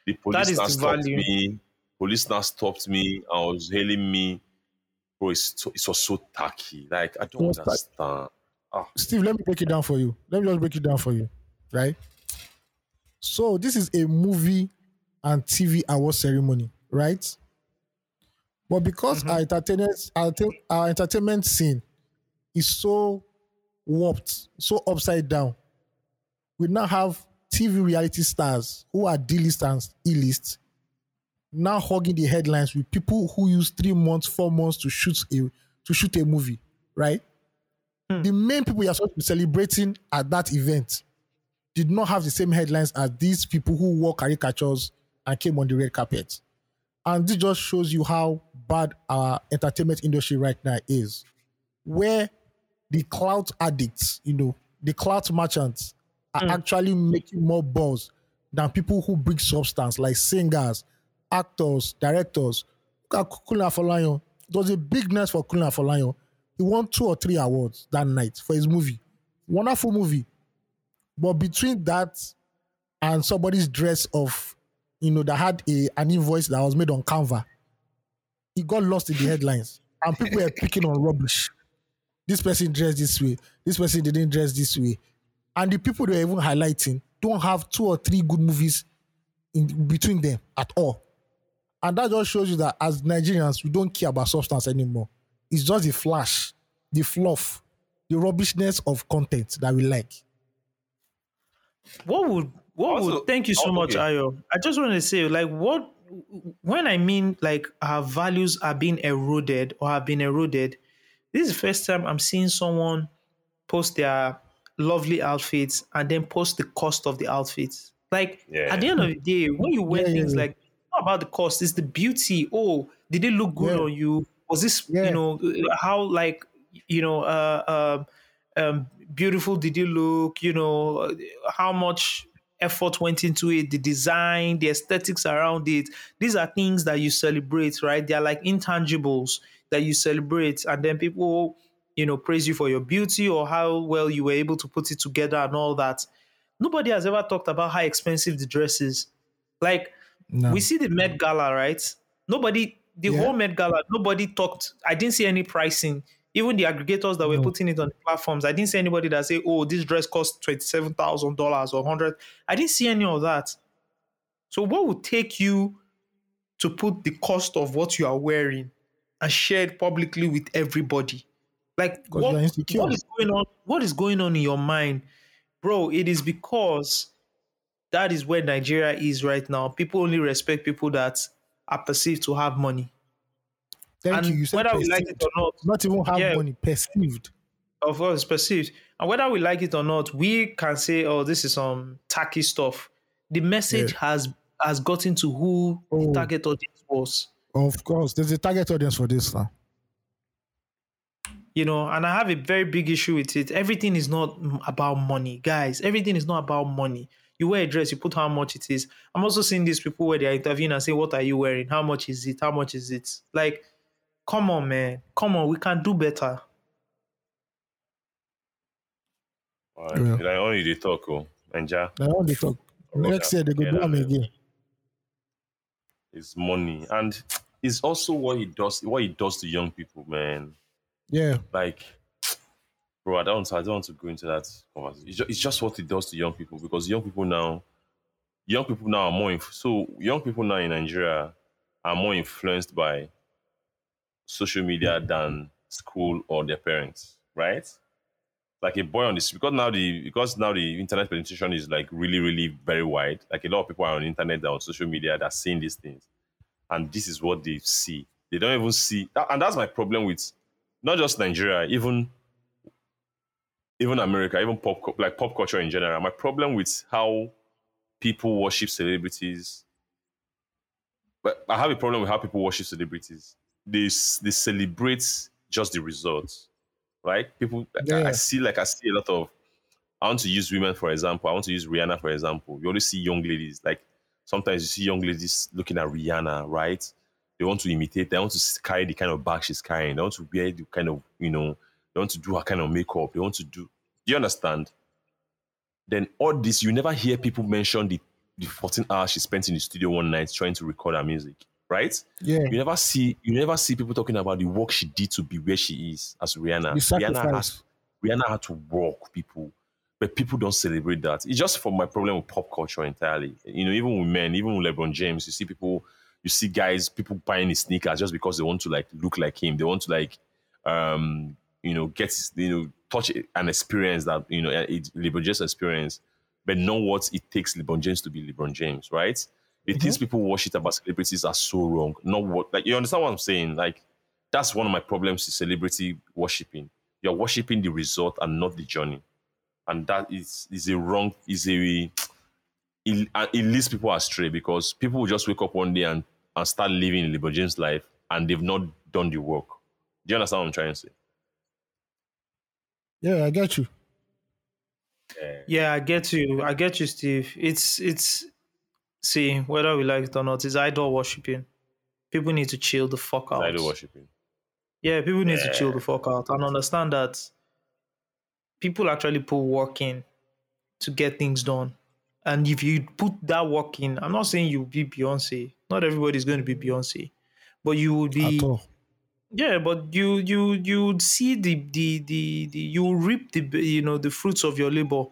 The police now stopped me. Police now stopped me. I was hailing me. Bro, it's it was so tacky. Like I don't understand. Ah. Steve, let me break it down for you. Let me just break it down for you, right? So this is a movie and T V award ceremony, right? But because mm-hmm. our entertainment, our, our entertainment scene is so warped, so upside down, we now have T V reality stars who are D-list and E-list now hogging the headlines with people who use three months, four months to shoot a to shoot a movie, right? Mm. The main people you are supposed to be celebrating at that event did not have the same headlines as these people who wore caricatures and came on the red carpet. And this just shows you how bad our entertainment industry right now is, where the clout addicts, you know, the clout merchants are mm. actually making more buzz than people who bring substance, like singers, actors, directors. Kunle Afolayan, there was a big night for Kunle Afolayan. He won two or three awards that night for his movie. Wonderful movie. But between that and somebody's dress of, you know, that had a, an invoice that was made on Canva. It got lost in the headlines. And people were picking on rubbish. This person dressed this way. This person didn't dress this way. And the people they were even highlighting don't have two or three good movies in between them at all. And that just shows you that as Nigerians, we don't care about substance anymore. It's just the flash, the fluff, the rubbishness of content that we like. What would... What also, would, thank you so much, okay. Ayo. I just want to say, like, what, when I mean, like, our values are being eroded or have been eroded, this is the first time I'm seeing someone post their lovely outfits and then post the cost of the outfits. Like, yeah. at the end of the day, when you wear yeah, things yeah, yeah. like, it's not about the cost, it's the beauty. Oh, did it look good yeah. on you? Was this, yeah. you know, how, like, you know, uh, uh, um, beautiful did it look? You know, how much effort went into it, the design, the aesthetics around it. These are things that you celebrate, right? They are like intangibles that you celebrate. And then people, you know, praise you for your beauty or how well you were able to put it together and all that. Nobody has ever talked about how expensive the dress is. Like, no. we see the Met Gala, right? Nobody, the yeah. whole Met Gala, nobody talked. I didn't see any pricing. Even the aggregators that were no. putting it on the platforms, I didn't see anybody that say, oh, this dress costs twenty-seven thousand dollars or one hundred dollars. I didn't see any of that. So what would take you to put the cost of what you are wearing and share it publicly with everybody? Like, what, what is going on? What is going on in your mind? Bro, it is because that is where Nigeria is right now. People only respect people that are perceived to have money. Thank and you. You said whether perceived. We like it or not, not even have yeah, money, perceived. Of course, perceived. And whether we like it or not, we can say, "Oh, this is some tacky stuff." The message yeah. has has gotten to who oh. the target audience was. Of course, there's a target audience for this now. You know, and I have a very big issue with it. Everything is not about money, guys. Everything is not about money. You wear a dress, you put how much it is. I'm also seeing these people where they're interviewing and say, "What are you wearing? How much is it? How much is it?" Like, come on, man. Come on, we can do better. Like only they talk, oh, Nja. Like only talk. Next year they go do them again. It's money, and it's also what he does. What he does to young people, man. Yeah. Like, bro, I don't, I don't want to go into that conversation. It's just, it's just what it does to young people, because young people now, young people now are more, inf- so young people now in Nigeria are more influenced by social media than school or their parents, right? Like a boy on this, because now the, because now the internet penetration is like really, really very wide. Like a lot of people are on the internet, they're on social media, they're seeing these things. And this is what they see. They don't even see, and that's my problem with, not just Nigeria, even even America, even pop like pop culture in general. My problem with how people worship celebrities, but I have a problem with how people worship celebrities. They they celebrate just the results, right? People, yeah. I, I see like I see a lot of. I want to use women for example. I want to use Rihanna for example. You always see young ladies, like sometimes you see young ladies looking at Rihanna, right? They want to imitate. They want to carry the kind of bag she's carrying. They want to wear the kind of, you know, they want to do her kind of makeup. They want to do, do you understand? Then all this, you never hear people mention the, the fourteen hours she spent in the studio one night trying to record her music, right? Yeah. You never see, you never see people talking about the work she did to be where she is as Rihanna. Rihanna has, Rihanna had to work, people. But people don't celebrate that. It's just for my problem with pop culture entirely. You know, even with men, even with LeBron James, you see people... You see guys, people buying his sneakers just because they want to like look like him. They want to like, um, you know, get, you know, touch an experience that, you know, it, LeBron James experience, but know what it takes LeBron James to be LeBron James, right? Mm-hmm. The things people worship about celebrities are so wrong. Not what, like, you understand what I'm saying? Like, that's one of my problems with celebrity worshiping. You're worshiping the result and not the journey. And that is, is a wrong, is a, it, it leads people astray, because people will just wake up one day and and start living LeBron James' life, and they've not done the work. Do you understand what I'm trying to say? Yeah, I get you. Yeah, I get you. I get you, Steve. It's, it's, see, whether we like it or not, it's idol worshipping. People need to chill the fuck out. It's idol worshipping. Yeah, people need yeah. to chill the fuck out and understand that people actually put work in to get things done. And if you put that work in, I'm not saying you'll be Beyonce. Not everybody's going to be Beyonce, but you would be. Yeah, but you you you would see the the the, the you reap the you know the fruits of your labor.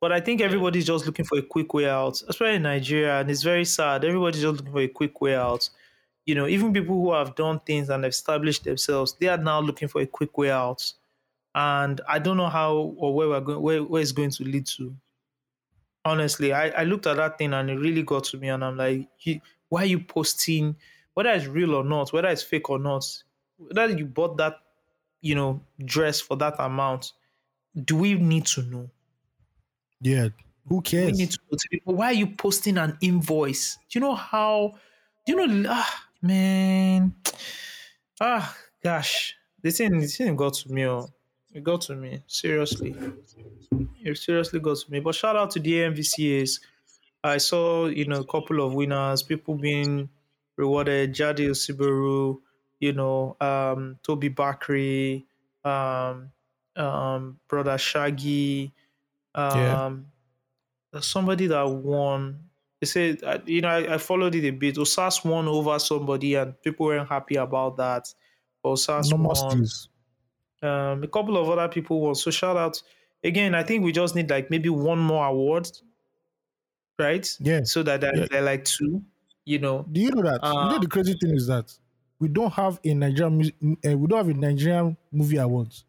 But I think everybody's just looking for a quick way out, especially in Nigeria, and it's very sad. Everybody's just looking for a quick way out. You know, even people who have done things and established themselves, they are now looking for a quick way out. And I don't know how or where we're going, where where it's going to lead to. Honestly, I, I looked at that thing and it really got to me, and I'm like, why are you posting, whether it's real or not, whether it's fake or not, whether you bought that, you know, dress for that amount, do we need to know? Yeah, who cares? We need to know to people. Why are you posting an invoice? Do you know how, do you know, ah, man, ah, gosh, this thing, this thing got to me, oh. It got to me, seriously. It seriously got to me. But shout out to the A M V C As. I saw, you know, a couple of winners, people being rewarded, Jadi Osibaru, you know, um, Toby Bakri, um, um, Brother Shaggy, um, yeah. There's somebody that won. They said, you know, I, I followed it a bit. Osas won over somebody and people weren't happy about that. Osas no won. Um, a couple of other people won. So shout out again. I think we just need like maybe one more award, right? Yeah. So that they're, yeah. they're like two, you know. Do you know that? Uh, you know the crazy thing is that we don't have a Nigerian uh, we don't have a Nigerian movie awards.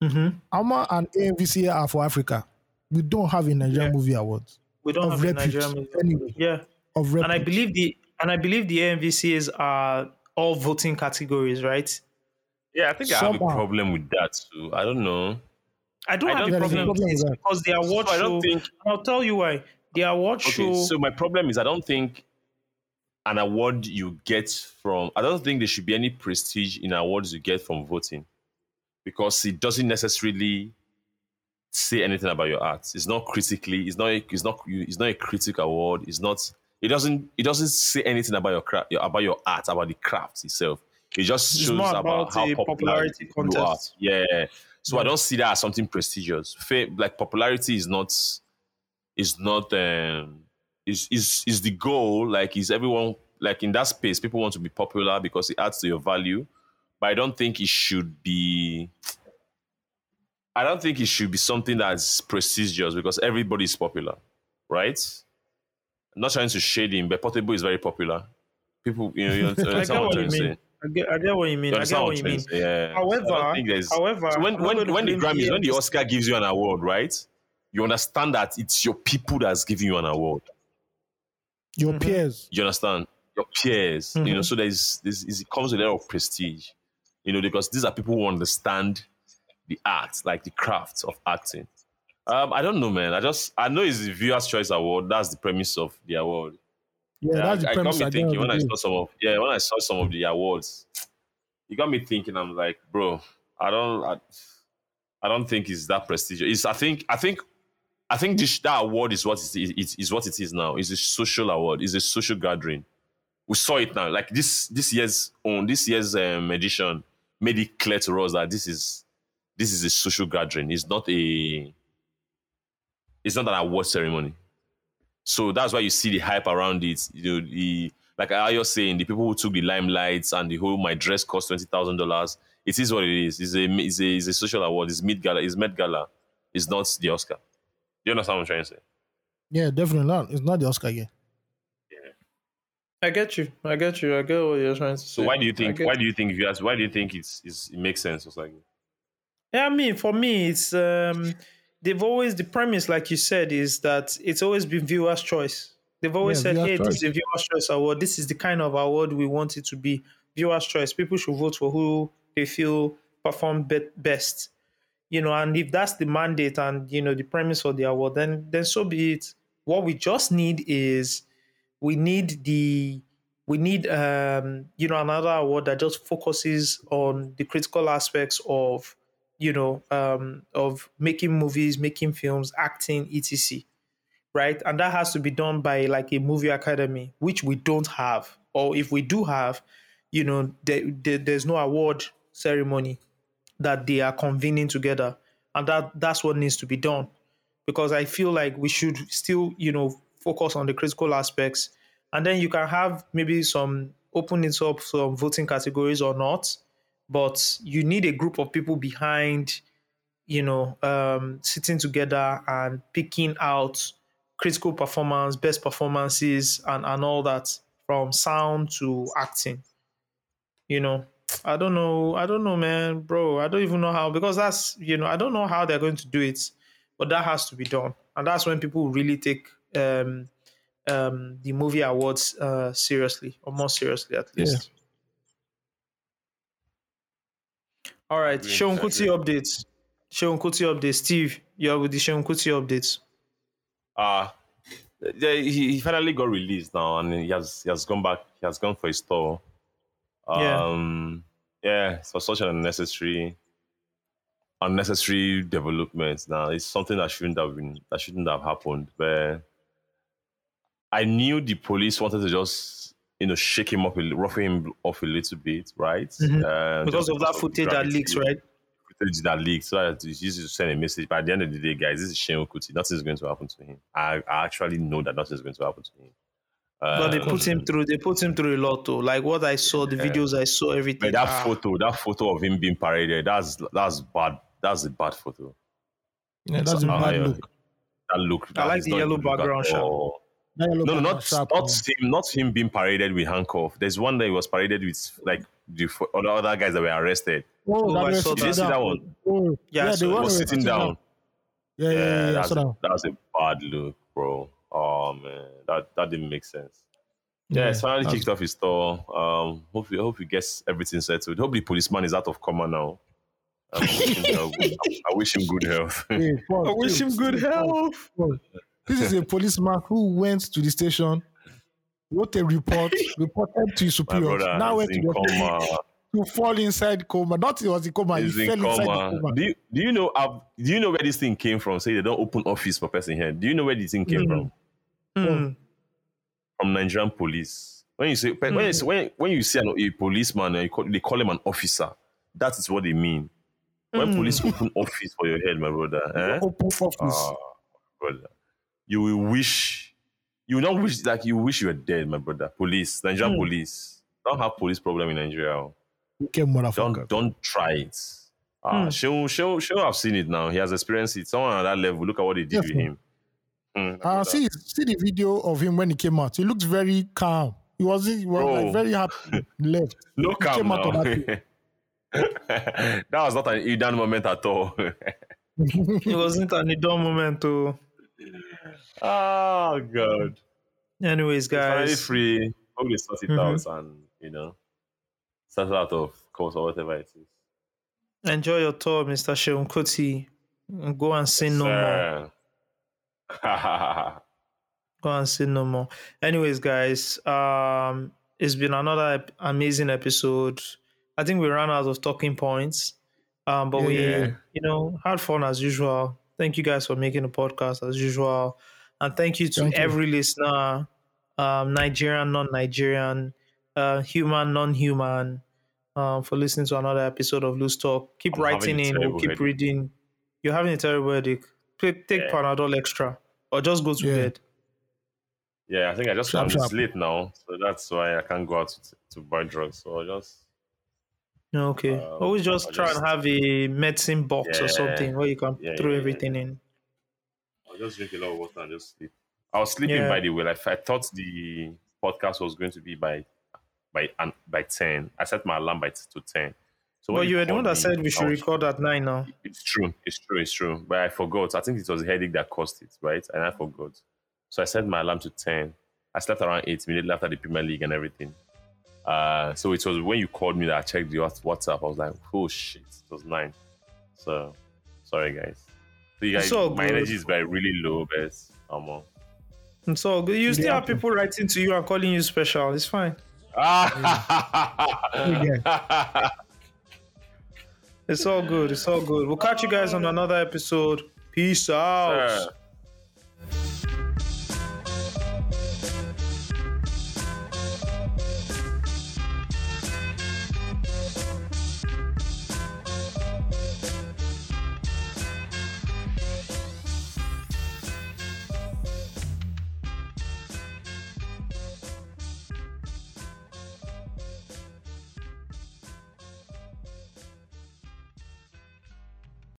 Mm-hmm. A M A and A M V C A are for Africa. We don't have a Nigerian yeah. movie awards. We don't have repute, Nigerian anyway. Yeah. Of and I believe the and I believe the A M V C As are all voting categories, right? Yeah, I think Somehow. I have a problem with that too. I don't know. I don't I have don't a problem with this because the award so show. I don't think, I'll tell you why. The award okay, show. So my problem is I don't think an award you get from. I don't think there should be any prestige in awards you get from voting, because it doesn't necessarily say anything about your art. It's not critically. It's not. A, it's not. It's not a critic award. It's not. It doesn't. It doesn't say anything about your craft. About your art. About the craft itself. It just it's shows about, about how popular you are. Yeah. So yeah. I don't see that as something prestigious. Like popularity is not. Is not. Um, is is is the goal? Like is everyone like in that space? People want to be popular because it adds to your value. But I don't think it should be. I don't think it should be something that's prestigious because everybody is popular, right? I'm not trying to shade him, but Portable is very popular. People, you know, you understand what I'm saying. I get, I get what you mean. You I get what you mean. Yeah. However, so I think however, so when when when the Grammys, when the Oscar gives you an award, right? You understand that it's your people that's giving you an award. Your mm-hmm. peers. You understand? Your peers. Mm-hmm. You know, so there's this. It comes with a lot of prestige. You know, because these are people who understand the art, like the craft of acting. Um, I don't know, man. I just I know it's the Viewers' Choice Award. That's the premise of the award. Yeah, that's the I, premise. I got me thinking when I saw some of yeah when I saw some of the awards, it got me thinking. I'm like, bro, I don't, I, I don't think it's that prestigious. It's I think I think, I think this, that award is what it is. It is what it is now. It's a social award. It's a social gathering. We saw it now. Like this this year's on this year's um, edition made it clear to us that this is this is a social gathering. It's not a it's not an award ceremony. So that's why you see the hype around it. You know, the, like I was saying, the people who took the limelights and the whole my dress cost twenty thousand dollars. It is what it is. It's a it's a, it's a social award. It's Met Gala. It's Met Gala. It's not the Oscar. You understand what I'm trying to say? Yeah, definitely not. It's not the Oscar yet. Yeah, I get you. I get you. I get what you're trying to say. So why do you think? Why do you think? If you ask, why do you think it's, it's it makes sense? It's like, yeah, I mean, for me, it's. Um... They've always, the premise, like you said, is that it's always been viewers' choice. They've always yeah, said, hey, choice. This is a viewers' choice award. This is the kind of award we want it to be. Viewers' choice. People should vote for who they feel performed be- best. You know, and if that's the mandate and, you know, the premise of the award, then then so be it. What we just need is we need the, we need, um, you know, another award that just focuses on the critical aspects of, you know, um, of making movies, making films, acting, et cetera. Right? And that has to be done by like a movie academy, which we don't have. Or if we do have, you know, there, there, there's no award ceremony that they are convening together. And that that's what needs to be done. Because I feel like we should still, you know, focus on the critical aspects. And then you can have maybe some open it up, some voting categories or not. But you need a group of people behind, you know, um, sitting together and picking out critical performance, best performances, and, and all that from sound to acting. You know, I don't know. I don't know, man, bro. I don't even know how, because that's, you know, I don't know how they're going to do it, but that has to be done. And that's when people really take um, um, the movie awards uh, seriously, or more seriously at least. Yeah. All right, Seun Kuti updates. Seun Kuti updates. Steve, you're with the Seun Kuti updates. Uh, he, he finally got released now, and he has he has gone back. He has gone for his tour. Um, yeah, yeah. So such an unnecessary, unnecessary development. Now it's something that shouldn't have been that shouldn't have happened. But I knew the police wanted to just, you know, shake him up, rough him off a little bit, right? Mm-hmm. Uh, because of that footage that leaks, right? Footage that leaks, so that it's easy to send a message. But at the end of the day, guys, this is Seun Kuti. Nothing is going to happen to him. I, I actually know that nothing is going to happen to him. Uh, but they put him through. They put him through a lot, though. Like what I saw, the yeah. videos I saw, everything. But that ah. photo, that photo of him being paraded, that's that's bad. That's a bad photo. Yeah, that's so, a bad uh, look. That look. That I like the yellow background shot. No, no, not not on. him, not him being paraded with handcuffs. There's one that he was paraded with, like the other other guys that were arrested. Oh, oh I saw that. Did you see that one? Oh. Yeah, yeah, so they were sitting down. down. Yeah, yeah, yeah, yeah, yeah that's, a, that's a bad look, bro. Oh man, that, that didn't make sense. Yeah, it's finally kicked off his store. Um, hope he, hope he gets everything settled. Hope the policeman is out of coma now. I wish him, I wish him good health. Hey, pause, I wish him good health. Pause. This is a policeman who went to the station, wrote a report, reported to his superior. Now went to the to fall inside coma. Not it was the coma. He's he fell coma. inside the coma. Do you, do you know? Uh, do you know where this thing came from? Say they don't open office for person here. Do you know where this thing came mm. from? Mm. From Nigerian police. When you say when mm. you say, when, when you see an, a policeman, you call, they call him an officer. That is what they mean. When mm. police open office for your head, my brother, eh? open office, ah, brother, you will wish, you will not wish like you wish you were dead, my brother. Police, Nigerian mm. police, don't have police problem in Nigeria. Okay, don't don't try it. Ah, mm. she'll she'll she'll have seen it now. He has experienced it. Someone at that level, look at what they did yes, with him. Mm, uh, see see the video of him when he came out. He looked very calm. He was he was like, very happy. Left. No he calm came now. Out of that that was not an Idan moment at all. It wasn't an Idan moment too. Oh God. Anyways, guys, it's finally free. Hope they sort it mm-hmm. out and you know. Start out of course or whatever it is. Enjoy your tour, Mister Sheun Kuti. Go and say yes, no sir. more. Go and say no more. Anyways, guys, um, it's been another amazing episode. I think we ran out of talking points, um, but yeah. we, you know, had fun as usual. Thank you guys for making the podcast as usual, and thank you to thank every you. listener, um, Nigerian, non-Nigerian. Uh, human, non-human, uh, for listening to another episode of Loose Talk. Keep I'm writing in or keep headache. reading. You're having a terrible headache. Take, take yeah. Panadol extra or just go to yeah. bed. Yeah, I think I just I'm just late now, so that's why I can't go out to, to buy drugs. So I'll just okay. Um, Always just I'll try just... and have a medicine box yeah. or something where you can yeah, throw yeah, everything yeah. in. I'll just drink a lot of water and just sleep. I was sleeping yeah. by the way. Like, I thought the podcast was going to be by. By and by ten, I set my alarm by t- to ten. So but you were the one that said we should was, record at nine now. It's true, it's true, it's true. But I forgot. I think it was a headache that caused it, right? And I forgot. So I set my alarm to ten. I slept around eight minutes after the Premier League and everything. Uh, so it was when you called me that I checked the WhatsApp. I was like, oh shit, it was nine. So sorry guys. So you guys, my good. energy is very really low, but I'm on. It's so all good. You still yeah. have people writing to you and calling you special. It's fine. It's all good. It's all good. We'll catch you guys on another episode. Peace out. Sure.